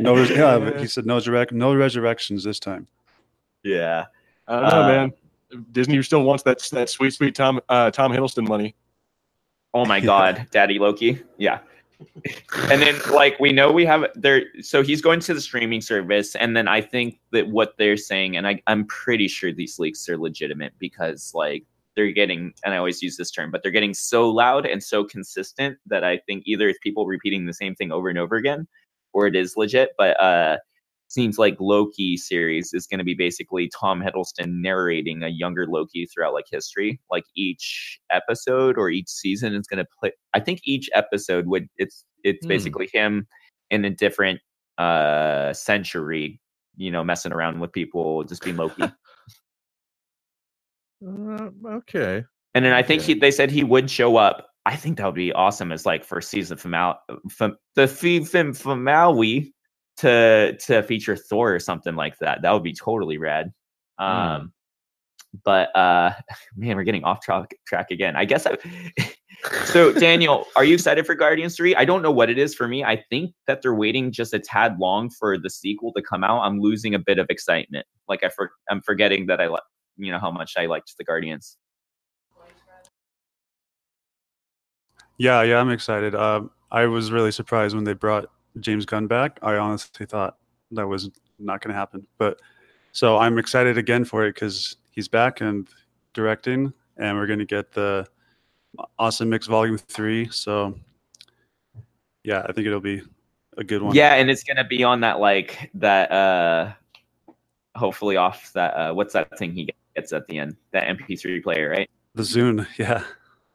no, res- yeah, he said no, direct- no resurrections this time. Yeah. I don't know, uh, man. Disney still wants that that sweet, sweet Tom uh, Tom Hiddleston money. Oh, my God. Daddy Loki. Yeah. And then, like, we know we have there. So he's going to the streaming service. And then I think that what they're saying, and I, I'm pretty sure these leaks are legitimate because, like, they're getting, and I always use this term, but they're getting so loud and so consistent that I think either it's people repeating the same thing over and over again, or it is legit. But uh, seems like Loki series is going to be basically Tom Hiddleston narrating a younger Loki throughout, like, history. Like, each episode or each season is going to play. I think each episode would it's it's mm. basically him in a different uh, century, you know, messing around with people, just being Loki. Uh, okay. And then I think okay. he, they said he would show up. I think that would be awesome as like first season from out from the film from Maui to to feature Thor or something like that. That would be totally rad. Um, mm. But uh, man, we're getting off track track again. I guess. I, so Daniel, are you excited for Guardians three? I don't know what it is for me. I think that they're waiting just a tad long for the sequel to come out. I'm losing a bit of excitement. Like I for, I'm forgetting that I like. You know how much I liked the Guardians. Yeah, yeah, I'm excited. Uh, I was really surprised when they brought James Gunn back. I honestly thought that was not going to happen, but so I'm excited again for it because he's back and directing, and we're going to get the Awesome Mix Volume Three. So, yeah, I think it'll be a good one. Yeah, and it's going to be on that like that. Uh, hopefully, off that. Uh, what's that thing he gets? It's at the end, that M P three player, right? The Zune, yeah.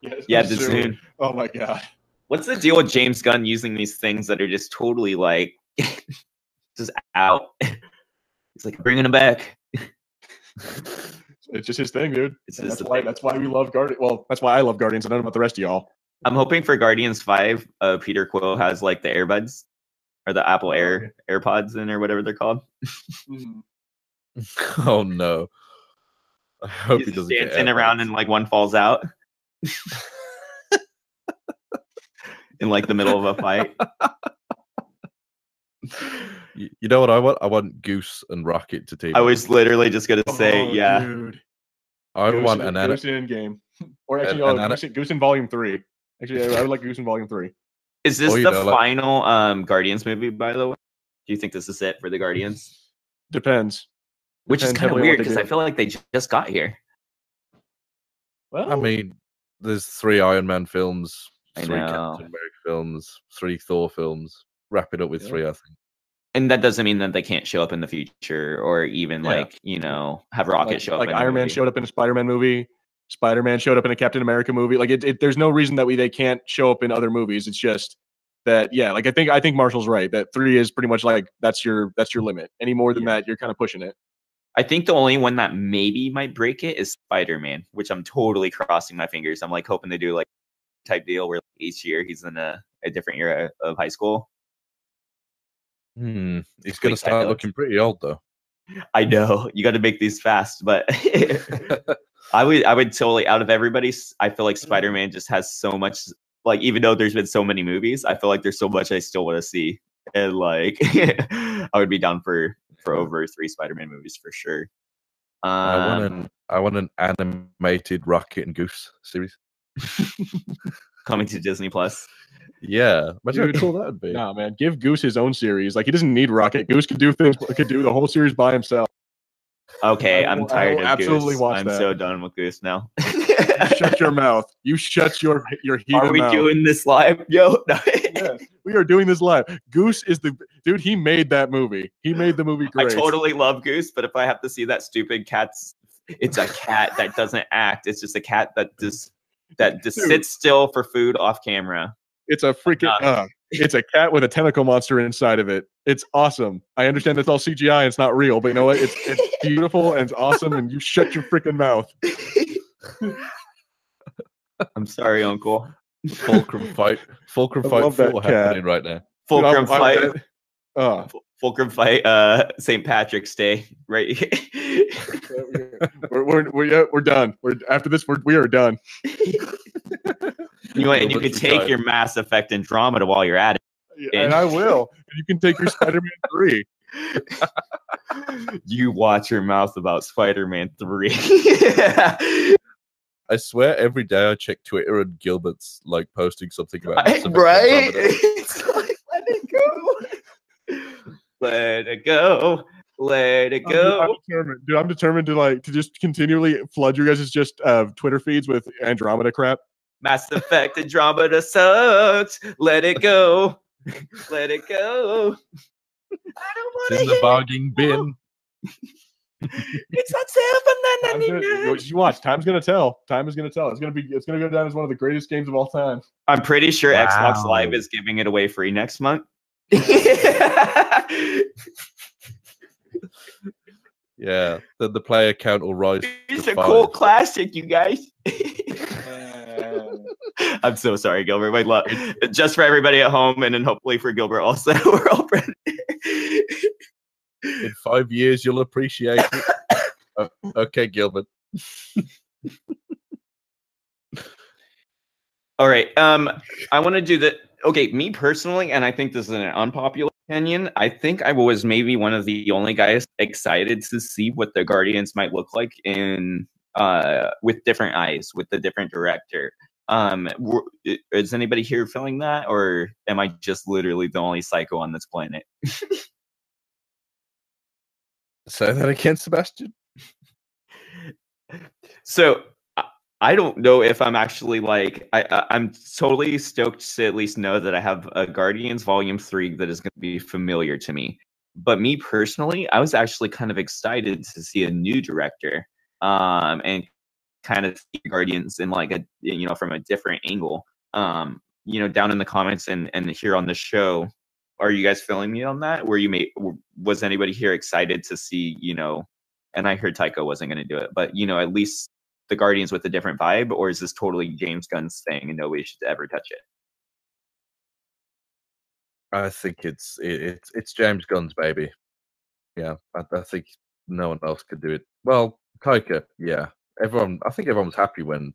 Yeah, yeah the Zune. Zune. Oh my God. What's the deal with James Gunn using these things that are just totally like, just out? It's like bringing them back. It's just his thing, dude. It's just that's, why, thing. that's why we love Guardians. Well, that's why I love Guardians. I don't know about the rest of y'all. I'm hoping for Guardians five, uh, Peter Quill has like the AirBuds or the Apple Air AirPods in or whatever they're called. Oh no. I hope He's he doesn't dancing around and like one falls out in like the middle of a fight. You, you know what I want? I want Goose and Rocket to team. I was literally just gonna say, oh, yeah. Dude. I Goose want an Goose in game, or actually, an, oh, an Goose, an... Goose in Volume Three. Actually, I would like Goose in Volume Three. Is this oh, the know, final like... um, Guardians movie? By the way, do you think this is it for the Guardians? Depends. Which Depends is kind of weird because I feel like they just got here. Well, I mean, there's three Iron Man films, I three know. Captain America films, three Thor films. Wrap it up with yeah. three, I think. And that doesn't mean that they can't show up in the future, or even yeah. like you know have Rocket like, show up. Like in Iron Man movie. Showed up in a Spider-Man movie. Spider-Man showed up in a Captain America movie. Like it, it, there's no reason that we they can't show up in other movies. It's just that yeah. Like I think I think Marshall's right that three is pretty much like that's your that's your limit. Any more than yeah. that, you're kind of pushing it. I think the only one that maybe might break it is Spider-Man, which I'm totally crossing my fingers. I'm like hoping they do like type deal where each year he's in a, a different year of high school. Hmm. He's going to start looking pretty old though. I know you got to make these fast, but I would, I would totally out of everybody. I feel like Spider-Man just has so much, like, even though there's been so many movies, I feel like there's so much I still want to see. And like, I would be down for, for over three Spider-Man movies for sure. Um, I want an I want an animated Rocket and Goose series coming to Disney Plus. Yeah, imagine Dude, how cool that would be. Nah, man, give Goose his own series. Like he doesn't need Rocket. Goose could do things. Could do the whole series by himself. Okay, I'm tired of absolutely Goose. Watch I'm that. so done with Goose now. You shut your mouth. You shut your your heat. Are we mouth. doing this live, yo? Yes, we are doing this live. Goose is the dude. He made that movie. He made the movie great. I totally love Goose, but if I have to see that stupid cat's, it's a cat that doesn't act. It's just a cat that just that just dude. sits still for food off camera. It's a freaking. Uh, uh, it's a cat with a tentacle monster inside of it. It's awesome. I understand that's all C G I and it's not real, but you know what? It's it's beautiful and it's awesome. And you shut your freaking mouth. I'm sorry, Uncle. Fulcrum Fight. Fulcrum Fight four happening right now. Fulcrum Dude, I, Fight. I, uh, Fulcrum Fight. Uh, Saint Patrick's Day. Right. we're we're we're, we're done. We're, after this, we're, we are done. You know, and you can take time. your Mass Effect Andromeda while you're at it. Yeah, and I will. And you can take your Spider-Man three. You watch your mouth about Spider-Man three. I swear every day I check Twitter and Gilbert's like posting something about I, right? It's like, let it go. Let it go. Let it go. I'm, I'm determined. Dude, I'm determined to like to just continually flood your guys' just uh, Twitter feeds with Andromeda crap. Mass Effect Andromeda sucks. Let it go. Let it go. I don't want to. It's in the bargaining bin. It's not happening anymore. You watch. Time's gonna tell. Time is gonna tell. It's gonna be. It's gonna go down as one of the greatest games of all time. I'm pretty sure wow. Xbox Live is giving it away free next month. Yeah. Then the player count will rise. It's a five. Cool classic, you guys. I'm so sorry, Gilbert. Wait, look, just for everybody at home, and then hopefully for Gilbert also. We're all ready. In five years, you'll appreciate it. Oh, okay, Gilbert. All right. Um, I want to do the. Okay, me personally, and I think this is an unpopular opinion. I think I was maybe one of the only guys excited to see what the Guardians might look like in uh with different eyes, with the different director. Um, is anybody here feeling that, or am I just literally the only psycho on this planet? Say that again, Sebastian. So I don't know if I'm actually like I, I'm totally stoked to at least know that I have a Guardians Volume Three that is going to be familiar to me. But me personally, I was actually kind of excited to see a new director, um, and kind of see Guardians in like a, you know, from a different angle. Um, you know, down in the comments and and here on the show, are you guys feeling me on that? Were you made, was anybody here excited to see, you know, and I heard Taika wasn't going to do it, but you know, at least the Guardians with a different vibe, or is this totally James Gunn's thing and nobody should ever touch it? I think it's it's it's James Gunn's baby. Yeah, I, I think no one else could do it. Well, Taika, yeah. Everyone, I think everyone was happy when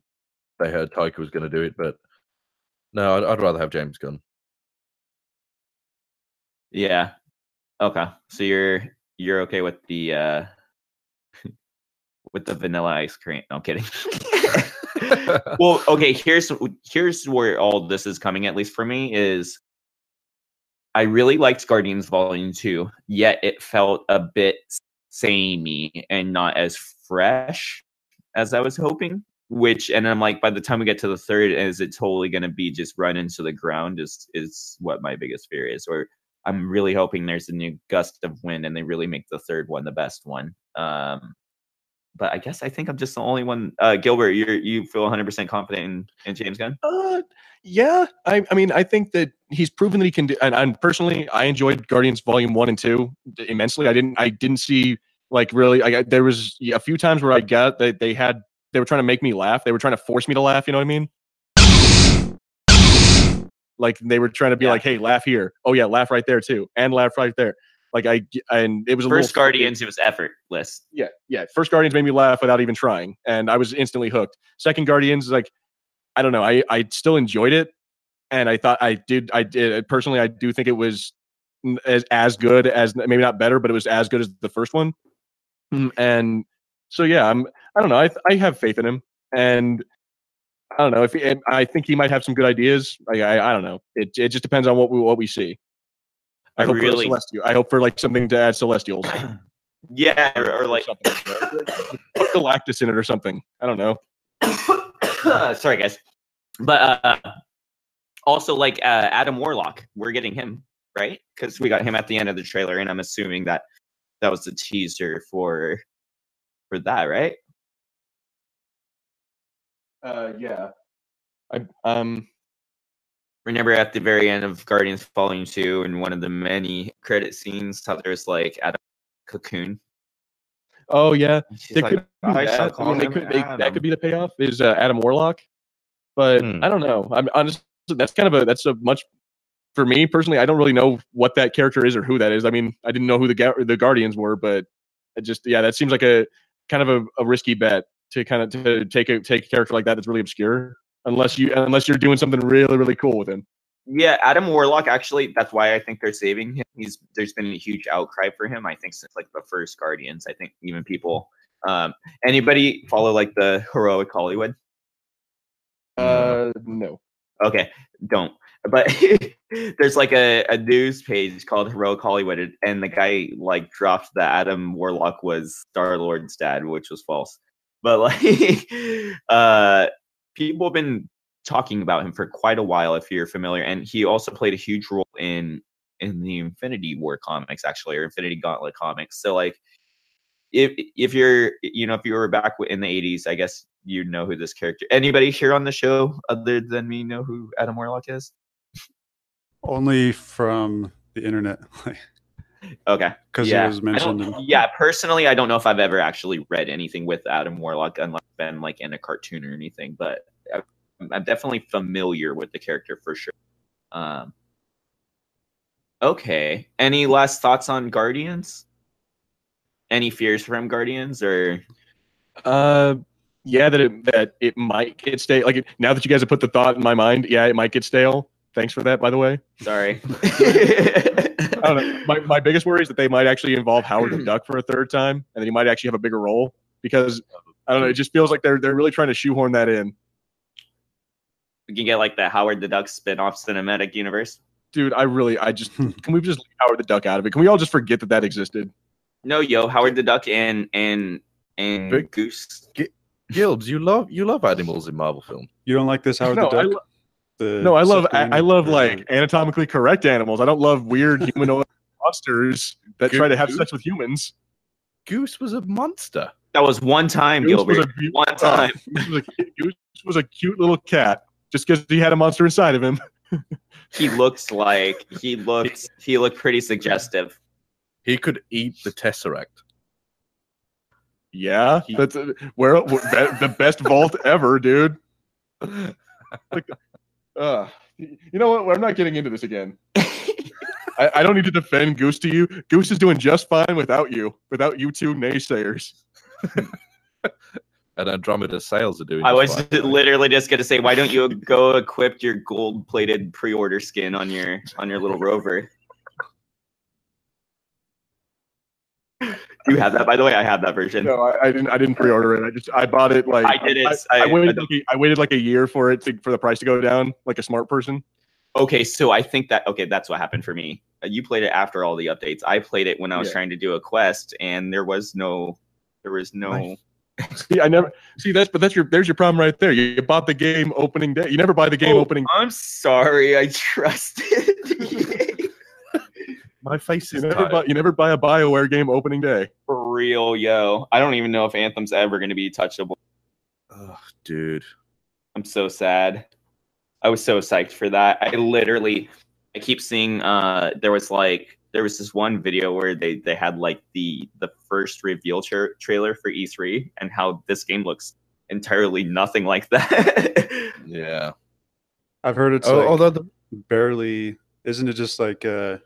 they heard Taika was going to do it, but no, I'd, I'd rather have James Gunn. Yeah. Okay. So you're you're okay with the uh, with the vanilla ice cream? No, I'm kidding. Well, okay. Here's here's where all this is coming. At least for me, is I really liked Guardians Volume Two, yet it felt a bit samey and not as fresh as I was hoping, which, and I'm like, by the time we get to the third, is it totally going to be just run into the ground? Is is what my biggest fear is. Or I'm really hoping there's a new gust of wind and they really make the third one the best one. Um, but I guess I think I'm just the only one. Uh, Gilbert, you you feel one hundred percent confident in, in James Gunn? Uh, yeah, I I mean I think that he's proven that he can do. And, and personally, I enjoyed Guardians Volume One and Two immensely. I didn't I didn't see. Like really, I got, there was a few times where I got that they, they had they were trying to make me laugh. They were trying to force me to laugh. You know what I mean? Like they were trying to be yeah. like, "Hey, laugh here." Oh yeah, laugh right there too, and laugh right there. Like I and it was a first Guardians. It was effortless. Yeah, yeah. First Guardians made me laugh without even trying, and I was instantly hooked. Second Guardians is like, I don't know. I I still enjoyed it, and I thought I did. I did personally. I do think it was as as good as, maybe not better, but it was as good as the first one. And so yeah, I'm. I don't know. I I have faith in him, and I don't know if he, I think he might have some good ideas. Like, I I don't know. It it just depends on what we what we see. I, I hope really for Celestial. I hope for like something to add Celestials. Yeah, or, or like put Galactus in it or something. I don't know. uh, sorry guys, but uh, also like uh, Adam Warlock, we're getting him, right? Because we got him at the end of the trailer, and I'm assuming that. That was the teaser for for that, right? Uh yeah. I um remember at the very end of Guardians Volume Two, in one of the many credit scenes, how there's like Adam Cocoon. Oh yeah. That could be the payoff, is uh, Adam Warlock. But hmm. I don't know. I'm honestly, that's kind of a that's a much for me personally. I don't really know what that character is or who that is. I mean, I didn't know who the ga- the Guardians were, but it just yeah, that seems like a kind of a, a risky bet to kind of to take a take a character like that that's really obscure, unless you unless you're doing something really really cool with him. Yeah, Adam Warlock, actually, that's why I think they're saving him. He's there's been a huge outcry for him, I think, since like the first Guardians. I think even people, um, anybody follow like the Heroic Hollywood? Uh, no. Okay, don't. But there's like a, a news page called Heroic Hollywood, and the guy like dropped that Adam Warlock was Star-Lord's dad, which was false. But like, uh, people have been talking about him for quite a while, if you're familiar, and he also played a huge role in in the Infinity War comics, actually, or Infinity Gauntlet comics. So like, if if you're you know if you were back in the eighties, I guess you know who this character. Anybody here on the show other than me know who Adam Warlock is? Only from the internet. Okay, because yeah. It was mentioned. In- yeah, personally, I don't know if I've ever actually read anything with Adam Warlock, unless I've been like in a cartoon or anything, but. I've- I'm definitely familiar with the character for sure. Um, okay. Any last thoughts on Guardians? Any fears from Guardians or? Uh, yeah, that it that it might get stale. Like it, now that you guys have put the thought in my mind, yeah, it might get stale. Thanks for that, by the way. Sorry. I don't know. My my biggest worry is that they might actually involve Howard the Duck for a third time, and that he might actually have a bigger role because I don't know. It just feels like they're they're really trying to shoehorn that in. We can get like the Howard the Duck spin-off cinematic universe. Dude, I really, I just, can we just leave Howard the Duck out of it? Can we all just forget that that existed? No, yo, Howard the Duck and and and Big Goose. G- Gilbs, you love you love animals in Marvel film. You don't like this Howard no, the Duck? I lo- the no, I love I, I love like anatomically correct animals. I don't love weird humanoid monsters that Go- try to have Goose? sex with humans. Goose was a monster. That was one time, Goose Gilbert. Was a be- one time. Goose was a, Goose was a cute little cat. Just because he had a monster inside of him. he looks like he looks he looked pretty suggestive. He could eat the Tesseract. Yeah, he, that's a, where, where the best vault ever, dude. Like, uh, you know what? I'm not getting into this again. I, I don't need to defend Goose to you. Goose is doing just fine without you, without you two naysayers. And Andromeda sales are doing. I was fine. literally just going to say, why don't you go equip your gold-plated pre-order skin on your on your little rover? You have that, by the way. I have that version. No, I, I didn't. I didn't pre-order it. I just I bought it like I did it. I, I, I, waited, I, like, I waited like a year for it to, for the price to go down, like a smart person. Okay, so I think that okay, that's what happened for me. You played it after all the updates. I played it when I was yeah. trying to do a quest, and there was no, there was no. Nice. See, I never see that's but that's your there's your problem right there. You, you bought the game opening day. You never buy the game oh, opening. I'm sorry, I trusted. My face is. You never, buy, you never buy a BioWare game opening day. For real, yo. I don't even know if Anthem's ever going to be touchable. Oh, dude, I'm so sad. I was so psyched for that. I literally, I keep seeing. Uh, there was like. There was this one video where they, they had like the the first reveal tra- trailer for E three and how this game looks entirely nothing like that. Yeah, I've heard it's oh, like although the- barely isn't it just like a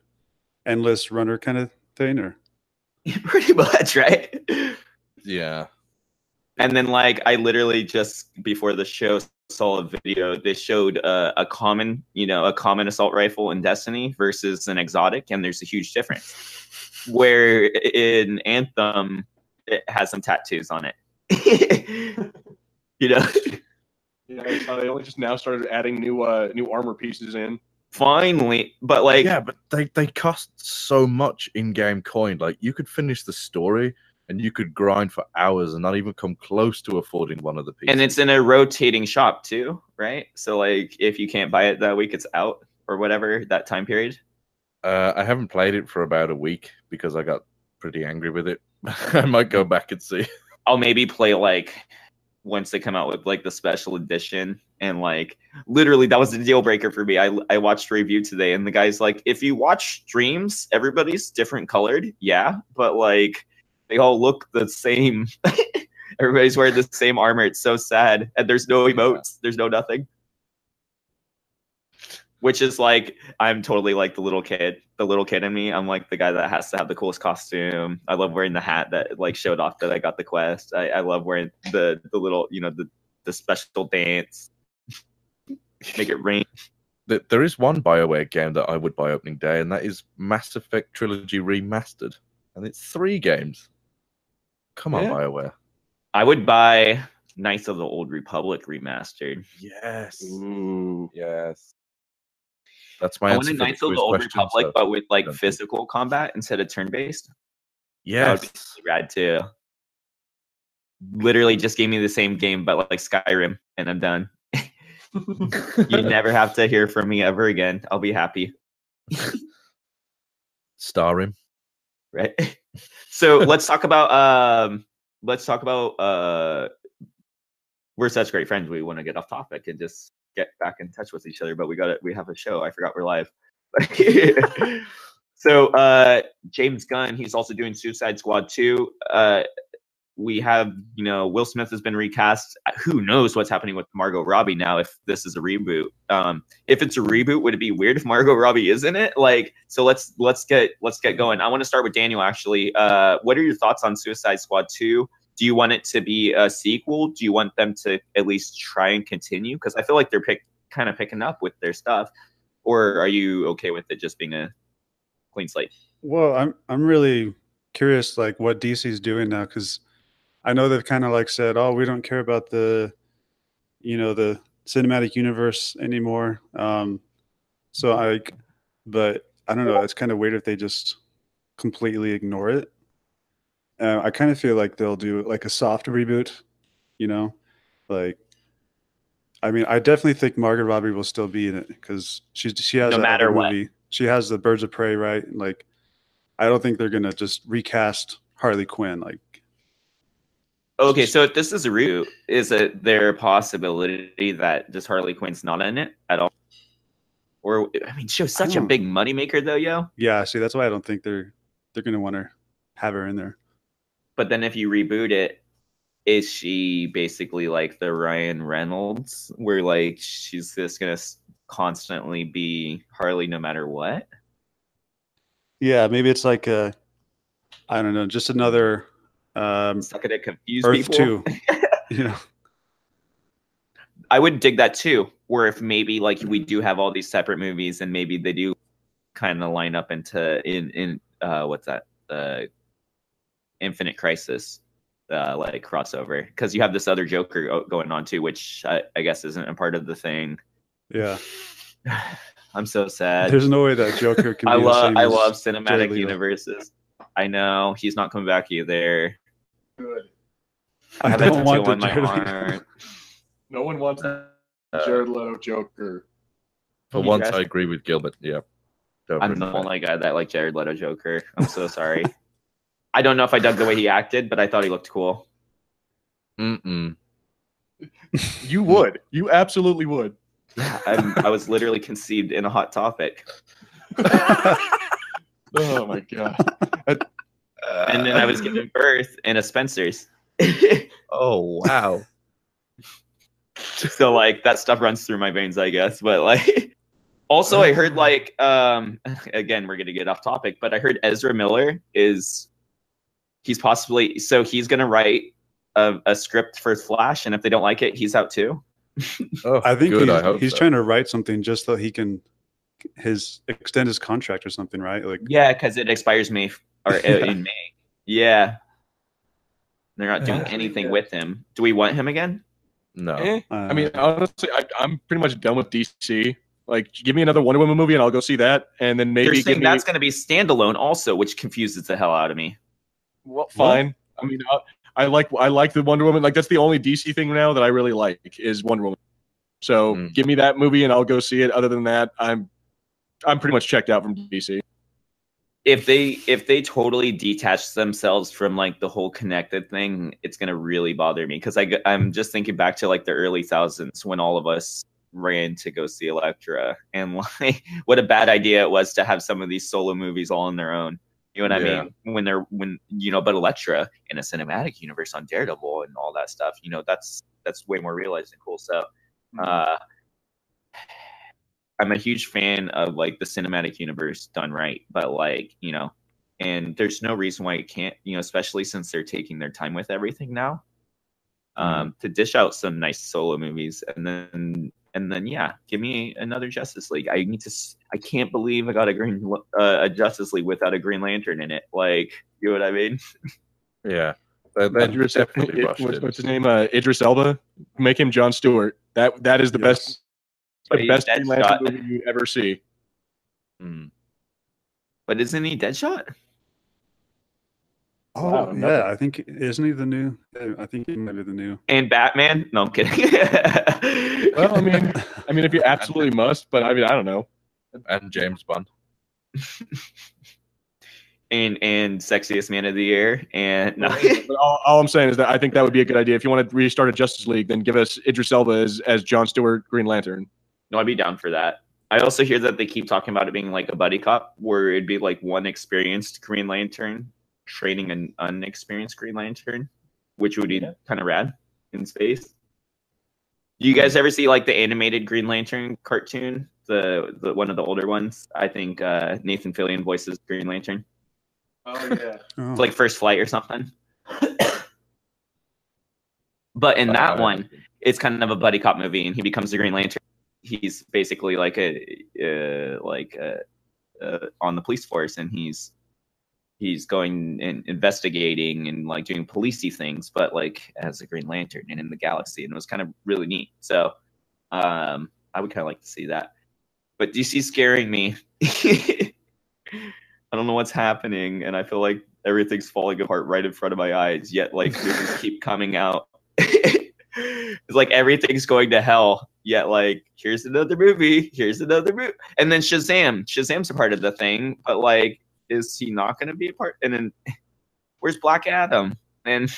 endless runner kind of thing or pretty much right? Yeah, and then like I literally just before the show. Saw a video. They showed uh, a common, you know, a common assault rifle in Destiny versus an exotic, and there's a huge difference. Where in Anthem, it has some tattoos on it. You know. Yeah, they only just now started adding new, uh, new armor pieces in. Finally, but like, yeah, but they they cost so much in-game coin. Like, you could finish the story. And you could grind for hours and not even come close to affording one of the pieces. And it's in a rotating shop too, right? So like, if you can't buy it that week, it's out or whatever that time period. Uh, I haven't played it for about a week because I got pretty angry with it. I might go back and see. I'll maybe play like once they come out with like the special edition. And like, literally, that was the deal breaker for me. I I watched a review today, and the guy's like, if you watch streams, everybody's different colored, yeah, but like. They all look the same. Everybody's wearing the same armor. It's so sad. And there's no emotes. There's no nothing. which is like, I'm totally like the little kid, the little kid in me. I'm like the guy that has to have the coolest costume. I love wearing the hat that like showed off that I got the quest. I, I love wearing the, the little, you know, the, the special dance, make it rain. There is one BioWare game that I would buy opening day, and that is Mass Effect Trilogy Remastered. And it's three games. Come on, yeah. BioWare. I would buy Knights of the Old Republic Remastered. Yes. Ooh. Yes. That's my I answer. I wanted Knights of the Old Republic, so. But with like physical combat instead of turn-based. Yes. That would be rad too. Literally just gave me the same game, but like Skyrim, and I'm done. You never have to hear from me ever again. I'll be happy. Star him. Right. So let's talk about um let's talk about uh we're such great friends, we want to get off topic and just get back in touch with each other, but we got it, we have a show. I forgot we're live. So uh James Gunn, he's also doing Suicide Squad two. Uh We have, you know, Will Smith has been recast. Who knows what's happening with Margot Robbie now if this is a reboot. Um, if it's a reboot, would it be weird if Margot Robbie is in it? Like, so let's let's get let's get going. I want to start with Daniel, actually. Uh, what are your thoughts on Suicide Squad two? Do you want it to be a sequel? Do you want them to at least try and continue? Because I feel like they're pick, kind of picking up with their stuff. Or are you okay with it just being a clean slate? Well, I'm, I'm really curious, like, what D C's doing now, because I know they've kind of like said, oh, we don't care about the, you know, the cinematic universe anymore. Um, so I, but I don't know. It's kind of weird if they just completely ignore it. Uh, I kind of feel like they'll do like a soft reboot, you know, like, I mean, I definitely think Margot Robbie will still be in it because she's, she has, no matter what, movie. She has the Birds of Prey, right? And like, I don't think they're going to just recast Harley Quinn. Like, okay, so if this is a reboot, is it there a possibility that just Harley Quinn's not in it at all? Or I mean, she was such a big moneymaker though, yo. Yeah, see, that's why I don't think they're they're gonna want to have her in there. But then if you reboot it, is she basically like the Ryan Reynolds, where like she's just gonna constantly be Harley no matter what? Yeah, maybe it's like a, I don't know, just another. Um, Suck it at confused people. Earth two. You know, I would dig that too. Where if maybe like we do have all these separate movies, and maybe they do kind of line up into in in uh, what's that? Uh, Infinite Crisis, uh, like crossover, because you have this other Joker going on too, which I, I guess isn't a part of the thing. Yeah. I'm so sad. There's no way that Joker can. I be love the same I love cinematic universes. I know he's not coming back either. Good. I, I don't want the Jared Leto. No one wants a Jared Leto Joker. For once, guys? I agree with Gilbert. Yeah, Joker. I'm the only guy that like Jared Leto Joker. I'm so sorry. I don't know if I dug the way he acted, but I thought he looked cool. Mm-mm. You would. You absolutely would. I'm, I was literally conceived in a hot topic. Oh my god! Uh, and then I was given birth in a Spencer's. Oh wow! So like that stuff runs through my veins, I guess. But like, also I heard like um, again we're gonna get off topic, but I heard Ezra Miller is he's possibly so he's gonna write a, a script for Flash, and if they don't like it, he's out too. Oh, I think good, he's, I hope he's so. Trying to write something just so he can. His extend his contract or something, right? Like yeah, because it expires May or yeah. in May. Yeah, they're not doing anything yeah. with him. Do we want him again? No. Eh. Uh, I mean, honestly, I, I'm pretty much done with D C. Like, give me another Wonder Woman movie, and I'll go see that. And then maybe give me... that's going to be standalone, also, which confuses the hell out of me. Well, fine. What? I mean, I, I like I like the Wonder Woman. Like, that's the only D C thing now that I really like is Wonder Woman. So mm. give me that movie, and I'll go see it. Other than that, I'm. I'm pretty much checked out from D C. If they if they totally detach themselves from like the whole connected thing, it's gonna really bother me because I I'm just thinking back to like the early thousands when all of us ran to go see Elektra and like what a bad idea it was to have some of these solo movies all on their own. You know what yeah. I mean? When they're when you know, but Elektra in a cinematic universe on Daredevil and all that stuff, you know, that's that's way more realized and cool. So. Mm-hmm. Uh, I'm a huge fan of like the cinematic universe done right, but like, you know, and there's no reason why it can't, you know, especially since they're taking their time with everything now, um, mm-hmm. to dish out some nice solo movies. And then, and then, yeah, give me another Justice League. I need to, I can't believe I got a green, uh, a Justice League without a Green Lantern in it. Like, you know what I mean? Yeah. Uh, that Idris, definitely it, what's, what's his name? Uh, Idris Elba. Make him John Stewart. That that is the yes. best, but the best Green Lantern movie you ever see. Mm. But isn't he Deadshot? Oh wow, yeah, nothing. I think isn't he the new? I think he might be the new. And Batman? No, I'm kidding. Well, I mean, I mean, if you absolutely must, but I mean, I don't know. And James Bond. And, and sexiest man of the year. And no. all, all I'm saying is that I think that would be a good idea. If you want to restart a Justice League, then give us Idris Elba as, as John Stewart, Green Lantern. No, I'd be down for that. I also hear that they keep talking about it being like a buddy cop, where it'd be like one experienced Green Lantern training an unexperienced Green Lantern, which would be yeah. kind of rad in space. You guys ever see like the animated Green Lantern cartoon? The, the one of the older ones? I think uh, Nathan Fillion voices Green Lantern. Oh yeah, it's like First Flight or something. But in that one, it's kind of a buddy cop movie, and he becomes the Green Lantern. He's basically like a uh, like a, uh, on the police force, and he's he's going and investigating and like doing policey things, but like as a Green Lantern and in the galaxy, and it was kind of really neat. So um, I would kind of like to see that. But D C's scaring me. I don't know what's happening, and I feel like everything's falling apart right in front of my eyes, yet like movies keep coming out. It's like everything's going to hell, yet like here's another movie, here's another movie. And then Shazam. Shazam's a part of the thing, but like is he not going to be a part? And then where's Black Adam? And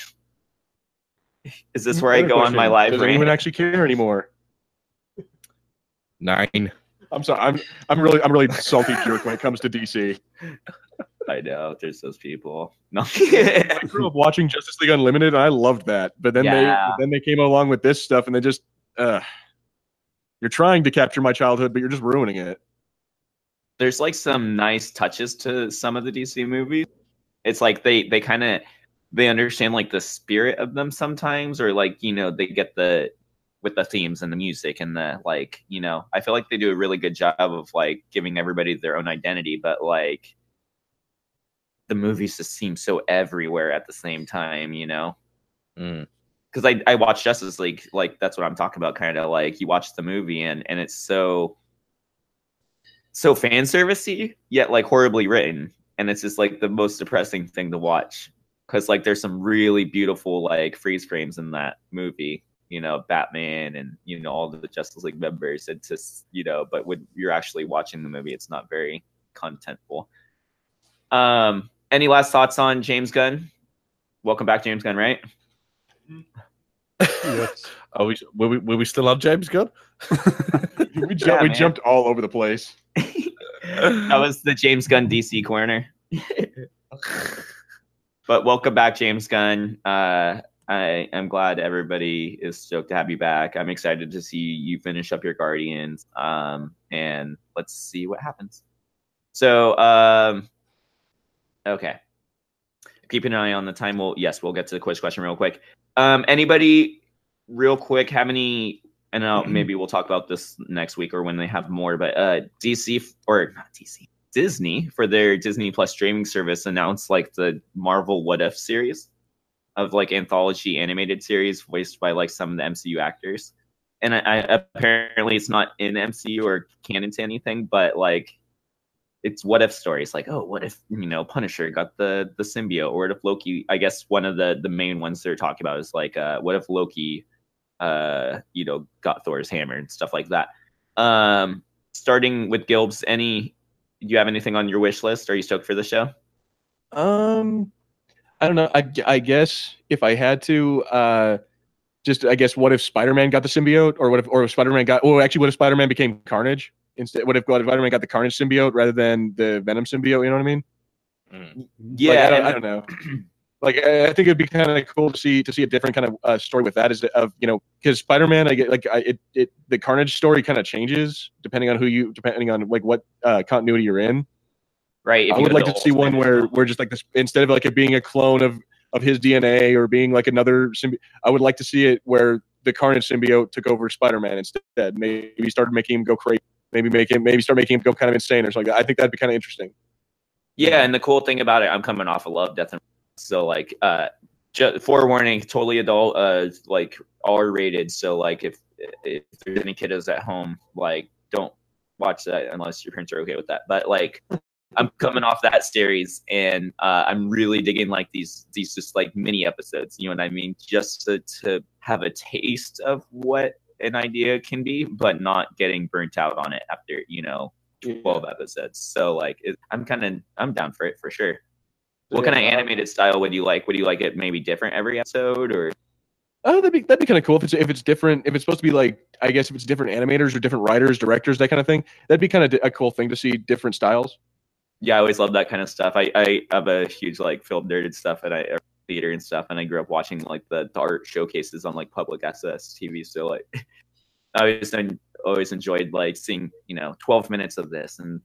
is this where I go on my live rant? Does anyone actually care anymore? Nine. I'm sorry. I'm I'm really I'm really salty jerk when it comes to D C. I know there's those people. No. I grew up watching Justice League Unlimited, and I loved that. But then yeah. they then they came along with this stuff, and they just uh, you're trying to capture my childhood, but you're just ruining it. There's like some nice touches to some of the D C movies. It's like they they kind of they understand like the spirit of them sometimes, or like you know they get the. with the themes and the music and the like, you know, I feel like they do a really good job of like giving everybody their own identity, but like the movies just seem so everywhere at the same time, you know? Mm. Cause I, I watched Justice League. Like that's what I'm talking about. Kind of like you watch the movie and, and it's so, so fan servicey yet like horribly written. And it's just like the most depressing thing to watch. Cause like there's some really beautiful, like freeze frames in that movie. You know, Batman and, you know, all the Justice League members. It's just, you know, but when you're actually watching the movie, it's not very contentful. Um, any last thoughts on James Gunn? Welcome back, James Gunn, right? Yes. Are we, were, we, were we still on James Gunn? we, ju yeah, we jumped all over the place. That was the James Gunn D C corner. But welcome back, James Gunn. Uh, I am glad everybody is stoked to have you back. I'm excited to see you finish up your Guardians, um, and let's see what happens. So, um, okay. Keep an eye on the time. We'll, yes, we'll get to the quiz question real quick. Um, anybody, real quick, have any, and I'll, maybe we'll talk about this next week or when they have more, but uh, D C, or not D C, Disney, for their Disney Plus streaming service, announced like the Marvel What If series. Of like anthology animated series voiced by like some of the M C U actors. And I, I apparently it's not in M C U or canon to anything, but like it's what if stories. Like, oh, what if, you know, Punisher got the the symbiote, or what if Loki, I guess one of the the main ones they're talking about is like uh what if Loki uh you know got Thor's hammer and stuff like that. Um starting with Gilbs, any do you have anything on your wish list? Are you stoked for the show? Um I don't know. I, I guess if I had to, uh, just I guess what if Spider-Man got the symbiote, or what if or if Spider-Man got? Oh, actually, what if Spider-Man became Carnage instead? What if Spider-Man got the Carnage symbiote rather than the Venom symbiote? You know what I mean? Yeah, like, I, don't, I don't know. Like, I think it'd be kind of cool to see to see a different kind of uh, story with that. Is of you know because Spider-Man, I get like I, it it the Carnage story kind of changes depending on who you depending on like what uh, continuity you're in. Right. I would like to see one where where just like this instead of like it being a clone of of his D N A or being like another symbiote. I would like to see it where the Carnage symbiote took over Spider-Man instead. Maybe started making him go crazy. Maybe make him maybe start making him go kind of insane or something. I think that'd be kind of interesting. Yeah, and the cool thing about it, I'm coming off of Love, Death, and so like, uh, just forewarning, totally adult, uh, like R-rated. So like, if if there's any kiddos at home, like, don't watch that unless your parents are okay with that. But like, I'm coming off that series, and uh, I'm really digging like these these just like mini episodes. You know what I mean? Just to, to have a taste of what an idea can be, but not getting burnt out on it after you know twelve episodes. So like, it, I'm kind of I'm down for it for sure. What yeah. kind of animated style would you like? Would you like it maybe different every episode, or? Oh, that'd be that'd be kind of cool if it's if it's different. If it's supposed to be like, I guess if it's different animators or different writers, directors, that kind of thing. That'd be kind of a cool thing to see different styles. Yeah, I always love that kind of stuff. I I have a huge like film nerd and stuff, and I theater and stuff, and I grew up watching like the, the art showcases on like public access T V. So like, I always I always enjoyed like seeing you know twelve minutes of this and.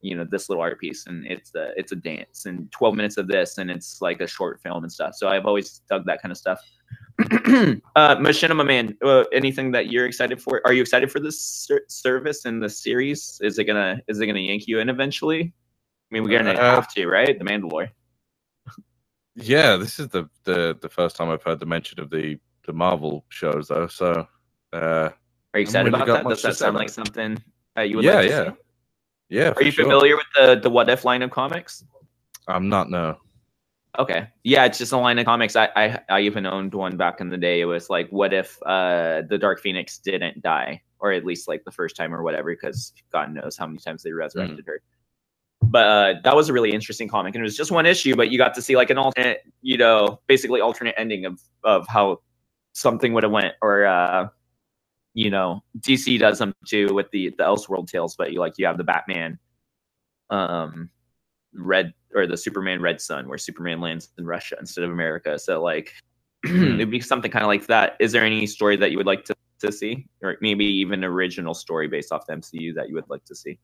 You know this little art piece, and it's a it's a dance, and twelve minutes of this, and it's like a short film and stuff. So I've always dug that kind of stuff. uh, Machinima Man, uh, anything that you're excited for? Are you excited for this ser- service and the series? Is it gonna is it gonna yank you in eventually? I mean, we're gonna uh, have to, right? The Mandalore. Yeah, this is the, the the first time I've heard the mention of the the Marvel shows, though. So, uh, are you excited really about that? Does that sound like something uh, you would? Yeah, like to yeah. See? Yeah. Are you sure. familiar with the, the What If line of comics? I'm not, no. Okay. Yeah, it's just a line of comics. I, I, I even owned one back in the day. It was like, what if uh, the Dark Phoenix didn't die? Or at least like the first time or whatever, because God knows how many times they resurrected mm. her. But uh, that was a really interesting comic. And it was just one issue, but you got to see like an alternate, you know, basically alternate ending of, of how something would have went or... Uh, You know, D C does them too with the the Elseworld tales, but you like you have the Batman, um, red or the Superman Red Sun, where Superman lands in Russia instead of America. So like, it'd be something kind of like that. Is there any story that you would like to, to see, or maybe even original story based off the M C U that you would like to see?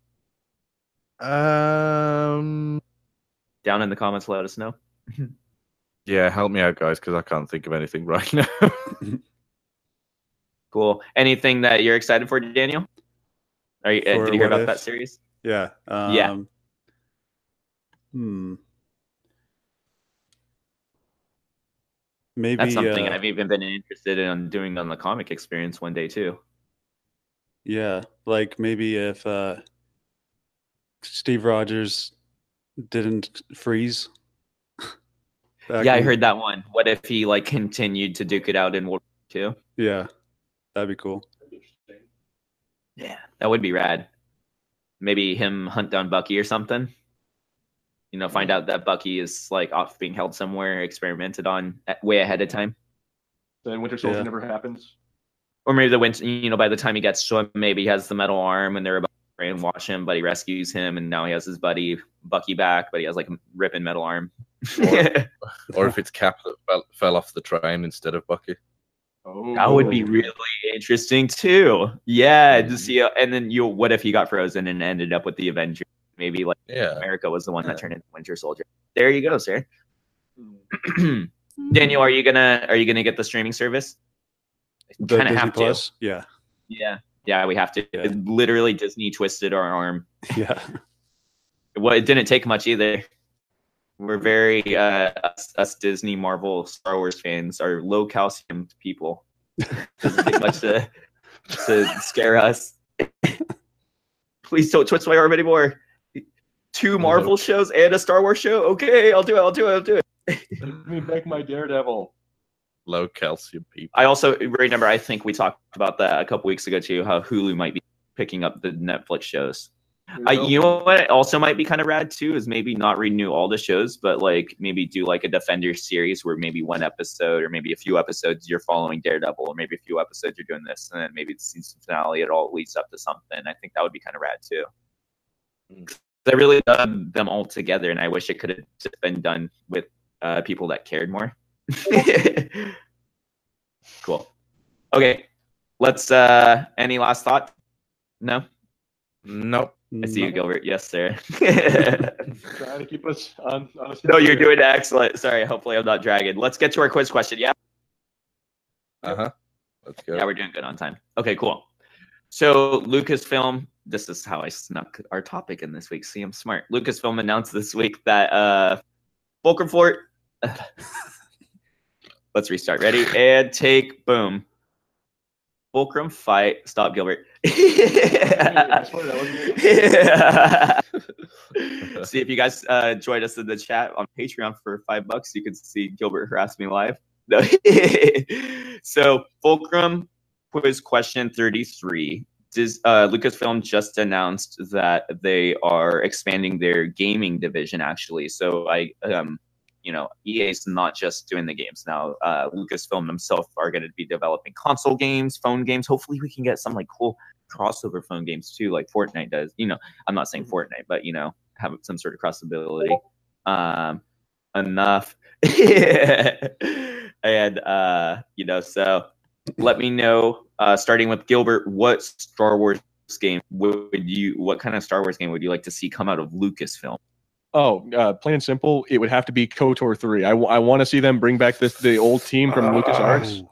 Um, down in the comments, let us know. Yeah, help me out, guys, because I can't think of anything right now. Cool. Anything that you're excited for, Daniel? Are you, for did you hear about if? that series? Yeah. Um, yeah. Hmm. Maybe that's something uh, I've even been interested in doing on the comic experience one day too. Yeah, like maybe if uh, Steve Rogers didn't freeze. yeah, in... I heard that one. What if he like continued to duke it out in World War Two? Yeah. That'd be cool. Yeah, that would be rad. Maybe him hunt down Bucky or something. You know, find out that Bucky is like off being held somewhere, experimented on way ahead of time. Then Winter Soldier yeah. never happens. Or maybe the winter, you know, by the time he gets to him, maybe he has the metal arm and they're about to brainwash him, but he rescues him and now he has his buddy Bucky back, but he has like a ripping metal arm. Or, or if it's Cap that fell, fell off the train instead of Bucky. Oh. That would be really interesting too. Yeah, to see. And then you, what if he got frozen and ended up with the Avengers? Maybe like yeah. America was the one yeah. that turned into Winter Soldier. There you go, sir. Daniel, are you gonna are you gonna get the streaming service? Kind of have Plus? to. Yeah. Yeah. Yeah, we have to. Yeah. Literally, Disney twisted our arm. Yeah. Well, it didn't take much either. We're very uh, us, us Disney, Marvel, Star Wars fans are low calcium people. Doesn't take much to, to scare us. Please don't twist my arm anymore. Two Marvel shows and a Star Wars show. Okay, I'll do it. I'll do it. I'll do it. Let me back my Daredevil. Low calcium people. I also remember. I think we talked about that a couple weeks ago too. How Hulu might be picking up the Netflix shows. Uh, you know what also might be kind of rad too is maybe not renew all the shows, but like maybe do like a Defender series where maybe one episode or maybe a few episodes you're following Daredevil, or maybe a few episodes you're doing this, and then maybe the season finale it all leads up to something. I think that would be kind of rad too. I really love them all together, and I wish it could have been done with uh, people that cared more. Cool. Okay. Let's, uh, any last thought? No? Nope. I see no. you, Gilbert. Yes, sir. Trying to keep us on. on no, you're doing excellent. Sorry. Hopefully I'm not dragging. Let's get to our quiz question. Yeah. Uh-huh. Let's go. Yeah, we're doing good on time. Okay, cool. So Lucasfilm, this is how I snuck our topic in this week. See, I'm smart. Lucasfilm announced this week that uh, Fulcrum Fort. Let's restart. Ready? And take. Boom. Fulcrum Fight. Stop, Gilbert. See, if you guys uh, joined us in the chat on Patreon for five bucks, you can see Gilbert harass me live. No. So Fulcrum Quiz question thirty-three. Does, uh, Lucasfilm just announced that they are expanding their gaming division, actually. So, I, um, you know, E A's not just doing the games now. Uh, Lucasfilm themselves are going to be developing console games, phone games. Hopefully we can get some, like, cool crossover phone games, too, like Fortnite does. You know, I'm not saying Fortnite, but, you know, have some sort of crossability. Um, enough. And, uh, you know, so... Let me know, uh, starting with Gilbert, what Star Wars game would you, what kind of Star Wars game would you like to see come out of Lucasfilm? Oh, uh, plain and simple, it would have to be KOTOR three. I, w I want to see them bring back this the old team from oh. LucasArts,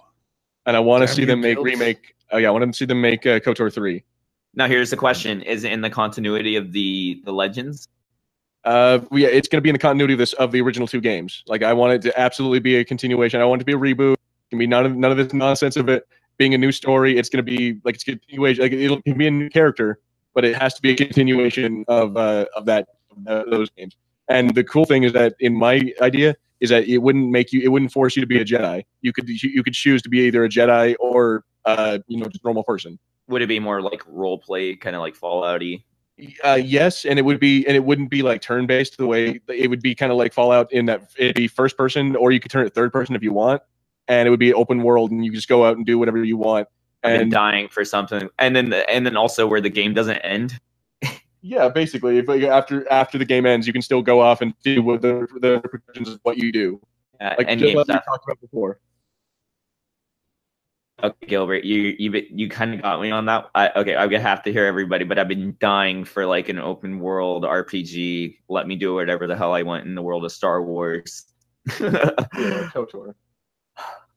and I want to see them make built. remake. Oh yeah, I want to see them make uh, KOTOR three. Now here's the question: is it in the continuity of the the Legends? Uh, yeah, it's going to be in the continuity of this of the original two games. Like, I want it to absolutely be a continuation. I want it to be a reboot. Can be none of none of this nonsense of it being a new story. It's going to be like it's a continuation. Like, it'll be a new character, but it has to be a continuation of uh, of that uh, those games. And the cool thing is that, in my idea, is that it wouldn't make you, it wouldn't force you to be a Jedi. You could you could choose to be either a Jedi or uh, you know, just a normal person. Would it be more like role play, kind of like Fallout-y? Uh, yes, and it would be, and it wouldn't be like turn based. The way it would be kind of like Fallout in that it'd be first person, or you could turn it third person if you want. And it would be open world, and you just go out and do whatever you want. And been dying for something, and then the, and then also where the game doesn't end. Yeah, basically, if, like, after after the game ends, you can still go off and do what the the repercussions of what you do. Uh, like just like we talked about before. Okay, Gilbert, you you you kind of got me on that. I, okay, I'm gonna have to hear everybody, but I've been dying for like an open world R P G. Let me do whatever the hell I want in the world of Star Wars. Yeah, KOTOR.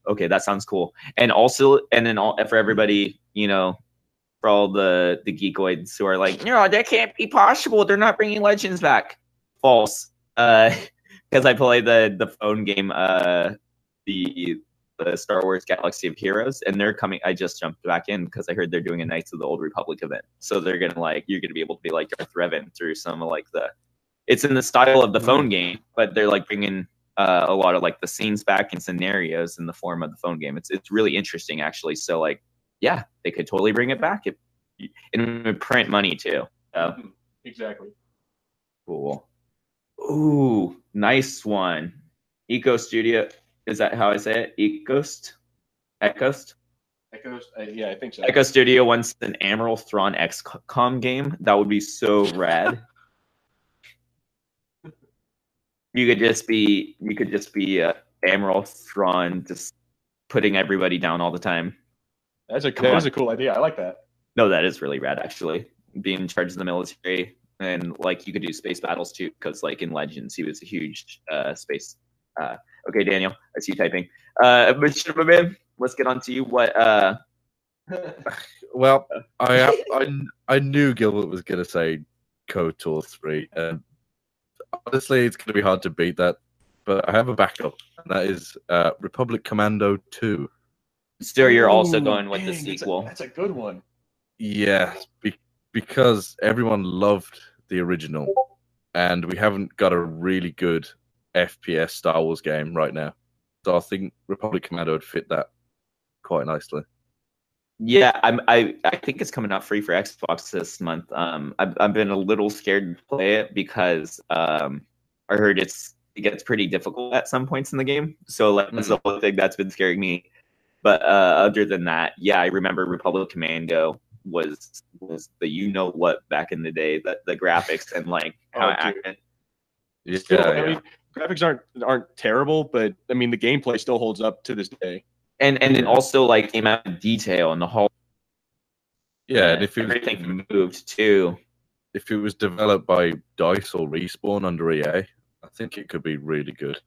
Okay, that sounds cool. And also, and then all for everybody, you know, for all the the geekoids who are like, no, that can't be possible. They're not bringing Legends back. False. Uh, because I played the the phone game, uh, the the Star Wars Galaxy of Heroes, and they're coming. I just jumped back in because I heard they're doing a Knights of the Old Republic event. So they're gonna like you're gonna be able to be like Darth Revan through some of like the. It's in the style of the phone game, but they're like bringing. Uh, a lot of like the scenes back and scenarios in the form of the phone game. It's it's really interesting, actually. So like, yeah, they could totally bring it back. It, it would print money too. So. Exactly. Cool. Ooh, nice one. Eco Studio. Is that how I say it? Ecost. Ecost. Echoes, uh, yeah, I think so. Echo Studio wants an Admiral Thrawn X COM game. That would be so rad. You could just be, you could just be uh, Admiral Thrawn, just putting everybody down all the time. That's a that is a cool idea. I like that. No, that is really rad, actually. Being in charge of the military, and like you could do space battles too, because like in Legends, he was a huge uh, space. Uh, okay, Daniel, I see you typing. Uh, Mister Man, let's get on to you. What? Uh... Well, I, I I knew Gilbert was gonna say KOTOR three, and. Honestly, it's going to be hard to beat that, but I have a backup, and that is uh, Republic Commando two. So you're Ooh, also going with dang, the sequel. That's a, that's a good one. Yeah, be because everyone loved the original, and we haven't got a really good F P S Star Wars game right now. So I think Republic Commando would fit that quite nicely. Yeah, I'm, I I think it's coming out free for Xbox this month. Um, I've I've been a little scared to play it because um, I heard it's it gets pretty difficult at some points in the game. So like, that's the whole thing that's been scaring me. But uh, other than that, yeah, I remember Republic Commando was was the you know what back in the day, that the graphics and like how oh, it acted. Yeah, yeah. I mean, graphics aren't aren't terrible, but I mean the gameplay still holds up to this day. And and it also like came out in detail in the whole. Yeah, and if it everything was, moved too. If it was developed by DICE or Respawn under E A, I think it could be really good.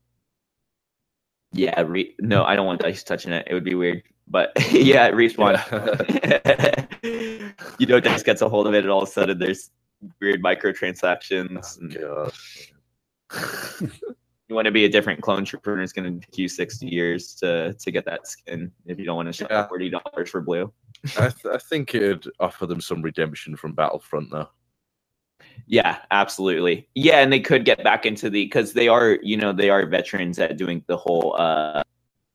Yeah, re- no, I don't want DICE touching it. It would be weird. But yeah, Respawn. Yeah. You know, DICE gets a hold of it, and all of a sudden there's weird microtransactions. Oh, and you want to be a different clone trooper, and it's going to take you sixty years to, to get that skin if you don't want to shell yeah. forty dollars for blue. I, th- I think it'd offer them some redemption from Battlefront, though. Yeah, absolutely. Yeah, and they could get back into the because they are, you know, they are veterans at doing the whole, uh,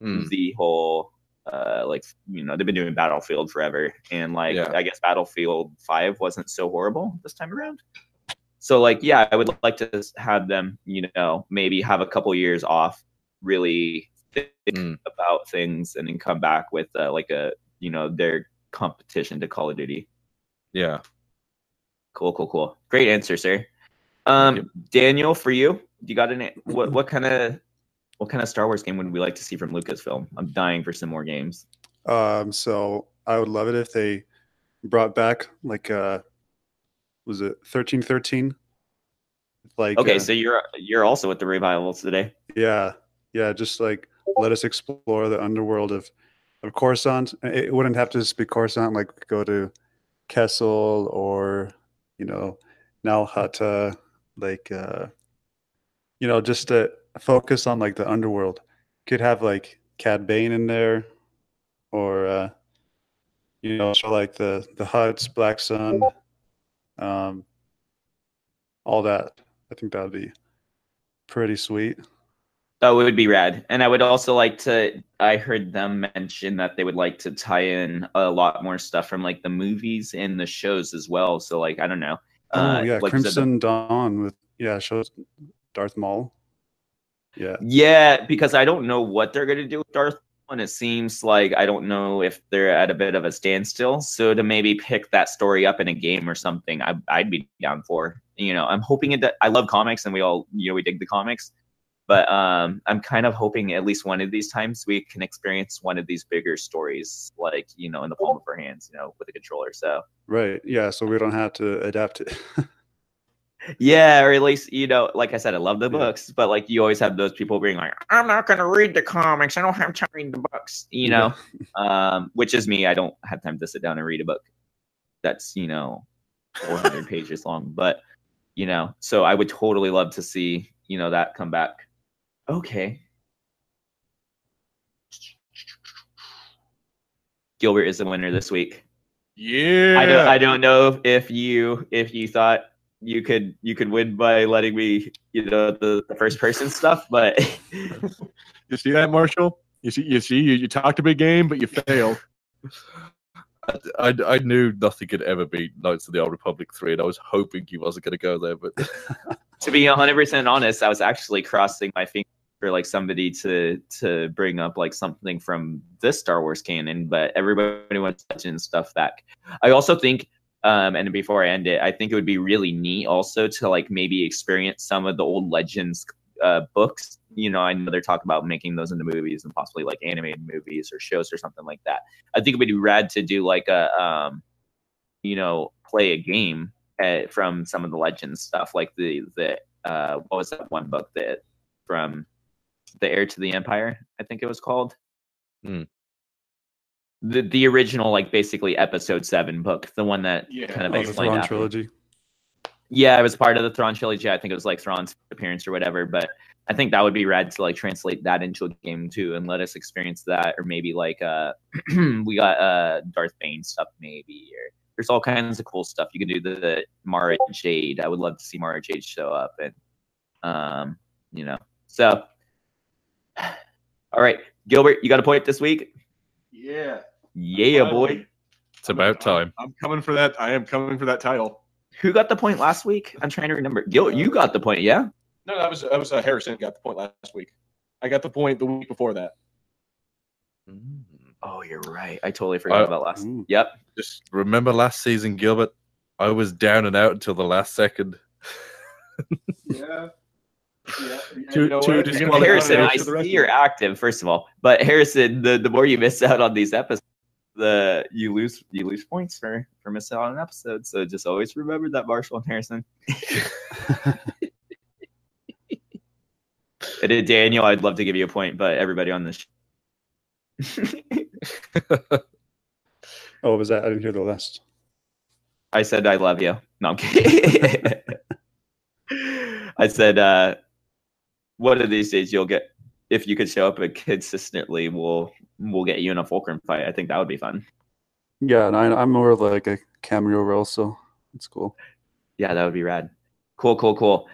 mm. the whole, uh, like, you know, they've been doing Battlefield forever, and like, yeah. I guess Battlefield five wasn't so horrible this time around. So like, yeah, I would like to have them, you know, maybe have a couple years off, really think mm. about things, and then come back with uh, like a, you know, their competition to Call of Duty. Yeah. Cool, cool, cool. Great answer, sir. Um, yep. Daniel, for you, you got an what? What kind of what kind of Star Wars game would we like to see from Lucasfilm? I'm dying for some more games. Um, so I would love it if they brought back like uh, was it thirteen thirteen? Like okay, uh, so you're you're also at the revivals today. Yeah, yeah. Just like let us explore the underworld of of Coruscant. It wouldn't have to just be Coruscant. Like go to Kessel or you know, Nalhata, like, uh, you know, just to focus on, like, the underworld. Could have, like, Cad Bane in there or, uh, you know, so, like, the, the Hutts, Black Sun, um, all that. I think that would be pretty sweet. Oh, it would be rad. And I would also like to, I heard them mention that they would like to tie in a lot more stuff from like the movies and the shows as well. So like, I don't know. Uh, oh, yeah, like Crimson the, Dawn with, yeah, shows Darth Maul. Yeah. Yeah, because I don't know what they're going to do with Darth Maul. And it seems like, I don't know if they're at a bit of a standstill. So to maybe pick that story up in a game or something, I, I'd be down for, you know, I'm hoping it, I love comics and we all, you know, we dig the comics. But um, I'm kind of hoping at least one of these times we can experience one of these bigger stories, like, you know, in the palm of our hands, you know, with a controller. So right. Yeah. So we don't have to adapt it. Yeah. Or at least, you know, like I said, I love the yeah. books, but like you always have those people being like, I'm not going to read the comics. I don't have time to read the books, you know, yeah. um, which is me. I don't have time to sit down and read a book that's, you know, four hundred pages long. But, you know, so I would totally love to see, you know, that come back. Okay. Gilbert is the winner this week. Yeah. I don't I don't know if you if you thought you could you could win by letting me, you know, the, the first person stuff, but you see that, Marshall? You see you see you, you talked a big game, but you failed. I, I knew nothing could ever beat Knights of the Old Republic three, and I was hoping you wasn't going to go there. But to be one hundred percent honest, I was actually crossing my fingers for like somebody to to bring up like something from this Star Wars canon, but everybody wants touching stuff back. I also think, um, and before I end it, I think it would be really neat also to like maybe experience some of the old Legends uh, books. You know, I know they're talking about making those into movies and possibly like animated movies or shows or something like that. I think it would be rad to do like a, um, you know, play a game at, from some of the Legends stuff, like the the uh, what was that one book that from The Heir to the Empire, I think it was called. Mm. The the original, like basically episode seven book, the one that yeah. kind of oh, explained the Thrawn trilogy. Yeah, it was part of the Thrawn trilogy. I think it was like Thrawn's appearance or whatever, but I think that would be rad to like translate that into a game too and let us experience that, or maybe like uh we got uh Darth Bane stuff maybe, or there's all kinds of cool stuff. You can do the, the Mara Jade. I would love to see Mara Jade show up, and um you know. So all right, Gilbert, you got a point this week? Yeah. Yeah, I'm boy. It's about time. I'm coming for that. I am coming for that title. Who got the point last week? I'm trying to remember. Gil, you got the point, yeah? No, that was that was uh, Harrison got the point last week. I got the point the week before that. Oh, you're right. I totally forgot I, about last. Ooh. Yep. Just remember last season, Gilbert. I was down and out until the last second. Yeah. Yeah, to, you know to well, Harrison, I see you're active, first of all. But Harrison, the, the more you miss out on these episodes, the you lose you lose points for, for missing out on an episode. So just always remember that, Marshall and Harrison. And Daniel, I'd love to give you a point, but everybody on this. Oh, was that? I didn't hear the last. I said I love you. No, I'm kidding. I said, uh, one of these days you'll get, if you could show up consistently, we'll we'll get you in a Fulcrum fight. I think that would be fun. Yeah, and I, I'm more like a cameo role, so it's cool. Yeah, that would be rad. Cool, cool, cool.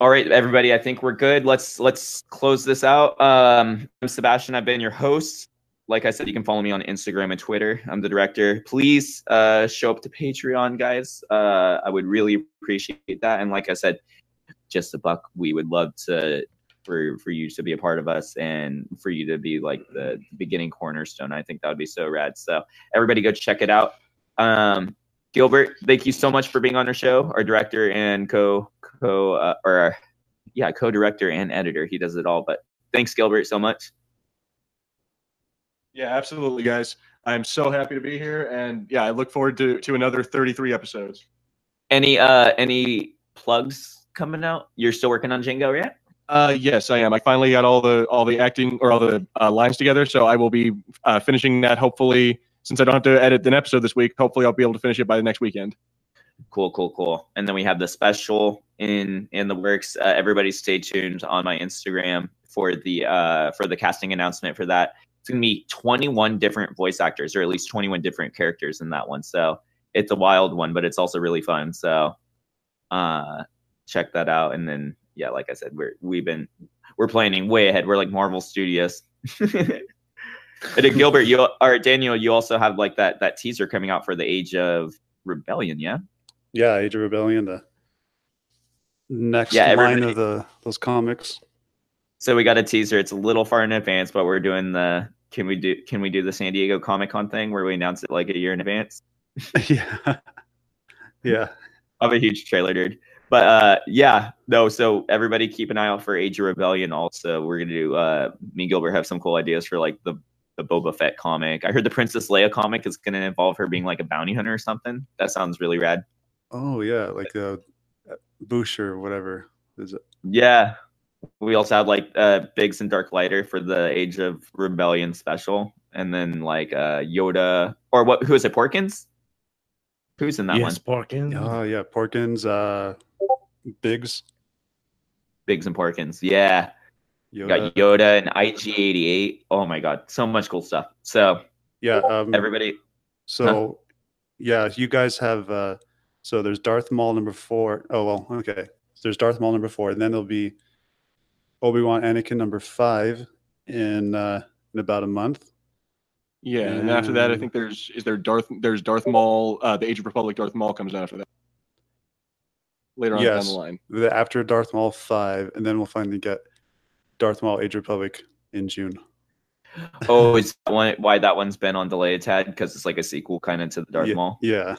All right, everybody, I think we're good. Let's let's close this out. Um, I'm Sebastian. I've been your host. Like I said, you can follow me on Instagram and Twitter. I'm the director. Please uh, show up to Patreon, guys. Uh, I would really appreciate that. And like I said, just a buck. We would love to for for you to be a part of us and for you to be like the beginning cornerstone. I think that would be so rad. So everybody, go check it out. Um, Gilbert, thank you so much for being on our show, our director and co co uh, or our, yeah co-director and editor. He does it all. But thanks, Gilbert, so much. Yeah, absolutely, guys. I'm so happy to be here, and yeah, I look forward to to another thirty-three episodes. Any uh any plugs coming out? You're still working on Django, yeah? Uh, yes, I am. I finally got all the all the acting or all the uh, lines together, so I will be uh, finishing that. Hopefully, since I don't have to edit an episode this week, hopefully I'll be able to finish it by the next weekend. Cool, cool, cool. And then we have the special in in the works. Uh, everybody, stay tuned on my Instagram for the uh for the casting announcement for that. It's going to be twenty-one different voice actors, or at least twenty-one different characters in that one. So it's a wild one, but it's also really fun. So uh, check that out. And then, yeah, like I said, we're, we've been, we're planning way ahead. We're like Marvel Studios. And then Gilbert, you or Daniel, you also have like that, that teaser coming out for the Age of Rebellion. Yeah. Yeah. Age of Rebellion. The next yeah, line of the, those comics. So we got a teaser. It's a little far in advance, but we're doing the can we do can we do the San Diego Comic-Con thing where we announce it like a year in advance? Yeah, yeah. I'm a huge trailer dude, but uh, yeah, no. So everybody, keep an eye out for Age of Rebellion. Also, we're gonna do. Uh, me and Gilbert have some cool ideas for like the the Boba Fett comic. I heard the Princess Leia comic is gonna involve her being like a bounty hunter or something. That sounds really rad. Oh yeah, like uh, Boucher or whatever is it? Yeah. We also had like uh, Biggs and Dark Lighter for the Age of Rebellion special, and then like uh, Yoda or what? Who is it? Porkins? Who's in that yes, one? Yes, Porkins. Oh yeah, Porkins. Uh, Biggs. Biggs and Porkins. Yeah. Yoda. Got Yoda and I G eighty-eight. Oh my God, so much cool stuff. So yeah, um, everybody. So huh? yeah, you guys have. Uh, so there's Darth Maul number four. Oh well, okay. So there's Darth Maul number four, and then there'll be Obi-Wan Anakin number five in uh, in about a month. Yeah, and, and after that, I think there's is there Darth there's Darth Maul. Uh, the Age of Republic Darth Maul comes out after that. Later on yes, down the line, the, after Darth Maul five, and then we'll finally get Darth Maul Age of Republic in June. Oh, is that one why that one's been on delay a tad because it's like a sequel kind of to the Darth yeah, Maul. Yeah,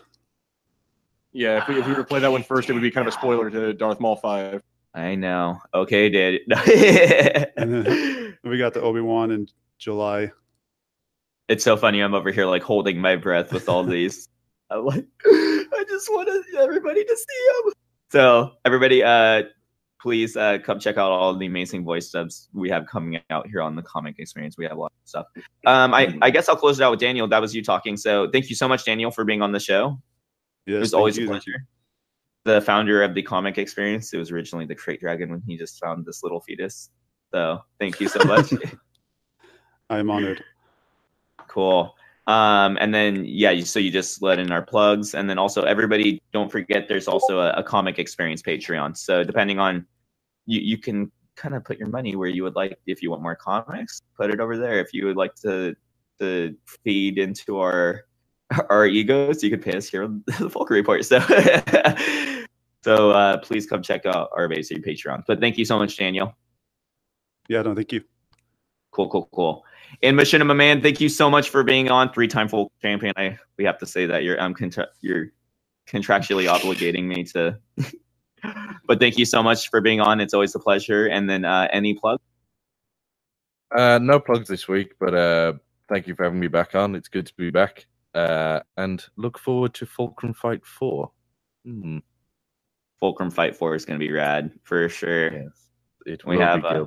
yeah. If we, if we were to play that one first, it would be kind of a spoiler to Darth Maul five. I know. Okay, dude. And then we got the Obi-Wan in July. It's so funny. I'm over here like holding my breath with all these. I'm like, I just want everybody to see him. So everybody, uh, please uh, come check out all the amazing voice dubs we have coming out here on the Comic Experience. We have a lot of stuff. Um, I, I guess I'll close it out with Daniel. That was you talking. So thank you so much, Daniel, for being on the show. Yes, it was always you. a pleasure. The founder of the Comic Experience. It was originally the Crate Dragon when he just found this little fetus. So thank you so much. I'm honored. Cool. Um, and then, yeah, you, so you just let in our plugs. And then also everybody, don't forget there's also a, a Comic Experience Patreon. So depending on, you, you can kind of put your money where you would like. If you want more comics, put it over there. If you would like to, to feed into our our egos, you could pay us here on the Fulcrum Report. So so uh, please come check out our basic Patreon. But thank you so much, Daniel. Yeah, no, thank you. Cool, cool, cool. And Machinima Man, thank you so much for being on. Three-time Fulcrum champion. I we have to say that you're um contra you're contractually obligating me to. But thank you so much for being on. It's always a pleasure. And then uh, any plugs? Uh, no plugs this week, but uh, thank you for having me back on. It's good to be back. Uh, and look forward to Fulcrum Fight four. Hmm. Fulcrum Fight four is going to be rad for sure. Yes, it we will have be uh,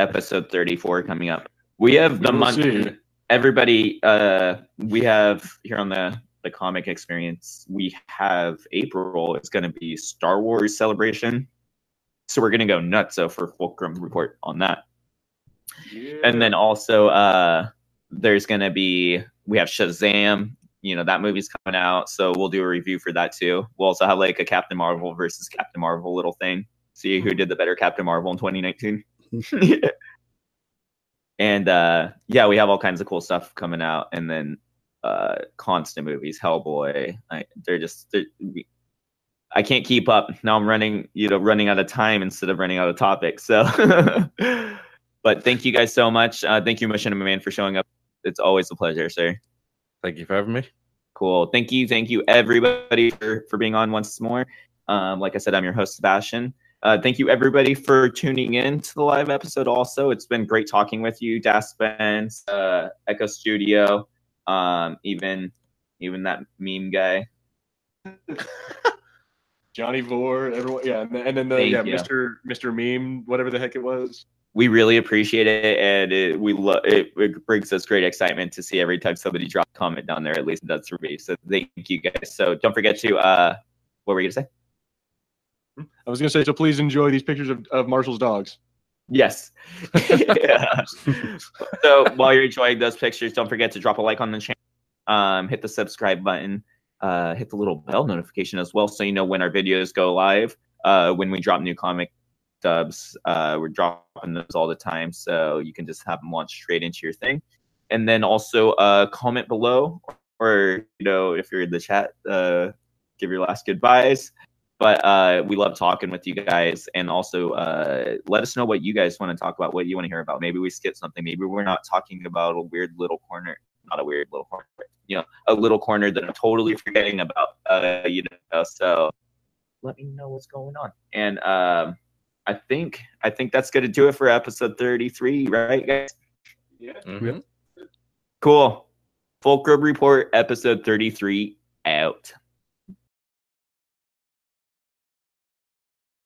episode thirty-four coming up. We have the we month. See. Everybody, uh, we have here on the, the comic experience, we have April. It's going to be Star Wars Celebration. So we're going to go nuts so for Fulcrum Report on that. Yeah. And then also, uh, there's going to be, we have Shazam. You know, that movie's coming out. So we'll do a review for that too. We'll also have like a Captain Marvel versus Captain Marvel little thing. See who did the better Captain Marvel in twenty nineteen. And uh, yeah, we have all kinds of cool stuff coming out. And then uh, constant movies, Hellboy. I, they're just, they're, I can't keep up. Now I'm running, you know, running out of time instead of running out of topics. So, but thank you guys so much. Uh, thank you, Machinima Man, for showing up. It's always a pleasure, sir. Thank you for having me. Cool. Thank you. Thank you, everybody, for, for being on once more. Um, like I said, I'm your host, Sebastian. Uh, thank you, everybody, for tuning in to the live episode also. It's been great talking with you, Das Benz, uh, Echo Studio, um, even even that meme guy. Johnny Vore, everyone. Yeah, and then the, yeah, Mister Mister Meme, whatever the heck it was. We really appreciate it, and it, we lo- it, it brings us great excitement to see every time somebody drops a comment down there, at least that's for me. So thank you, guys. So don't forget to, uh, what were you going to say? I was going to say, so please enjoy these pictures of, of Marshall's dogs. Yes. Yeah. So while you're enjoying those pictures, don't forget to drop a like on the channel. Um, hit the subscribe button. Uh, hit the little bell notification as well so you know when our videos go live. Uh, when we drop new comic dubs, uh, we're dropping those all the time. So you can just have them launch straight into your thing. And then also uh, comment below. Or, you know, if you're in the chat, uh, give your last goodbyes. But uh, we love talking with you guys. And also, uh, let us know what you guys want to talk about, what you want to hear about. Maybe we skip something. Maybe we're not talking about a weird little corner. Not a weird little corner. But, you know, a little corner that I'm totally forgetting about. Uh, you know, so let me know what's going on. And um, I think I think that's going to do it for episode thirty-three, right, guys? Yeah. Mm-hmm. Cool. Fulcrum Report, episode thirty-three, out.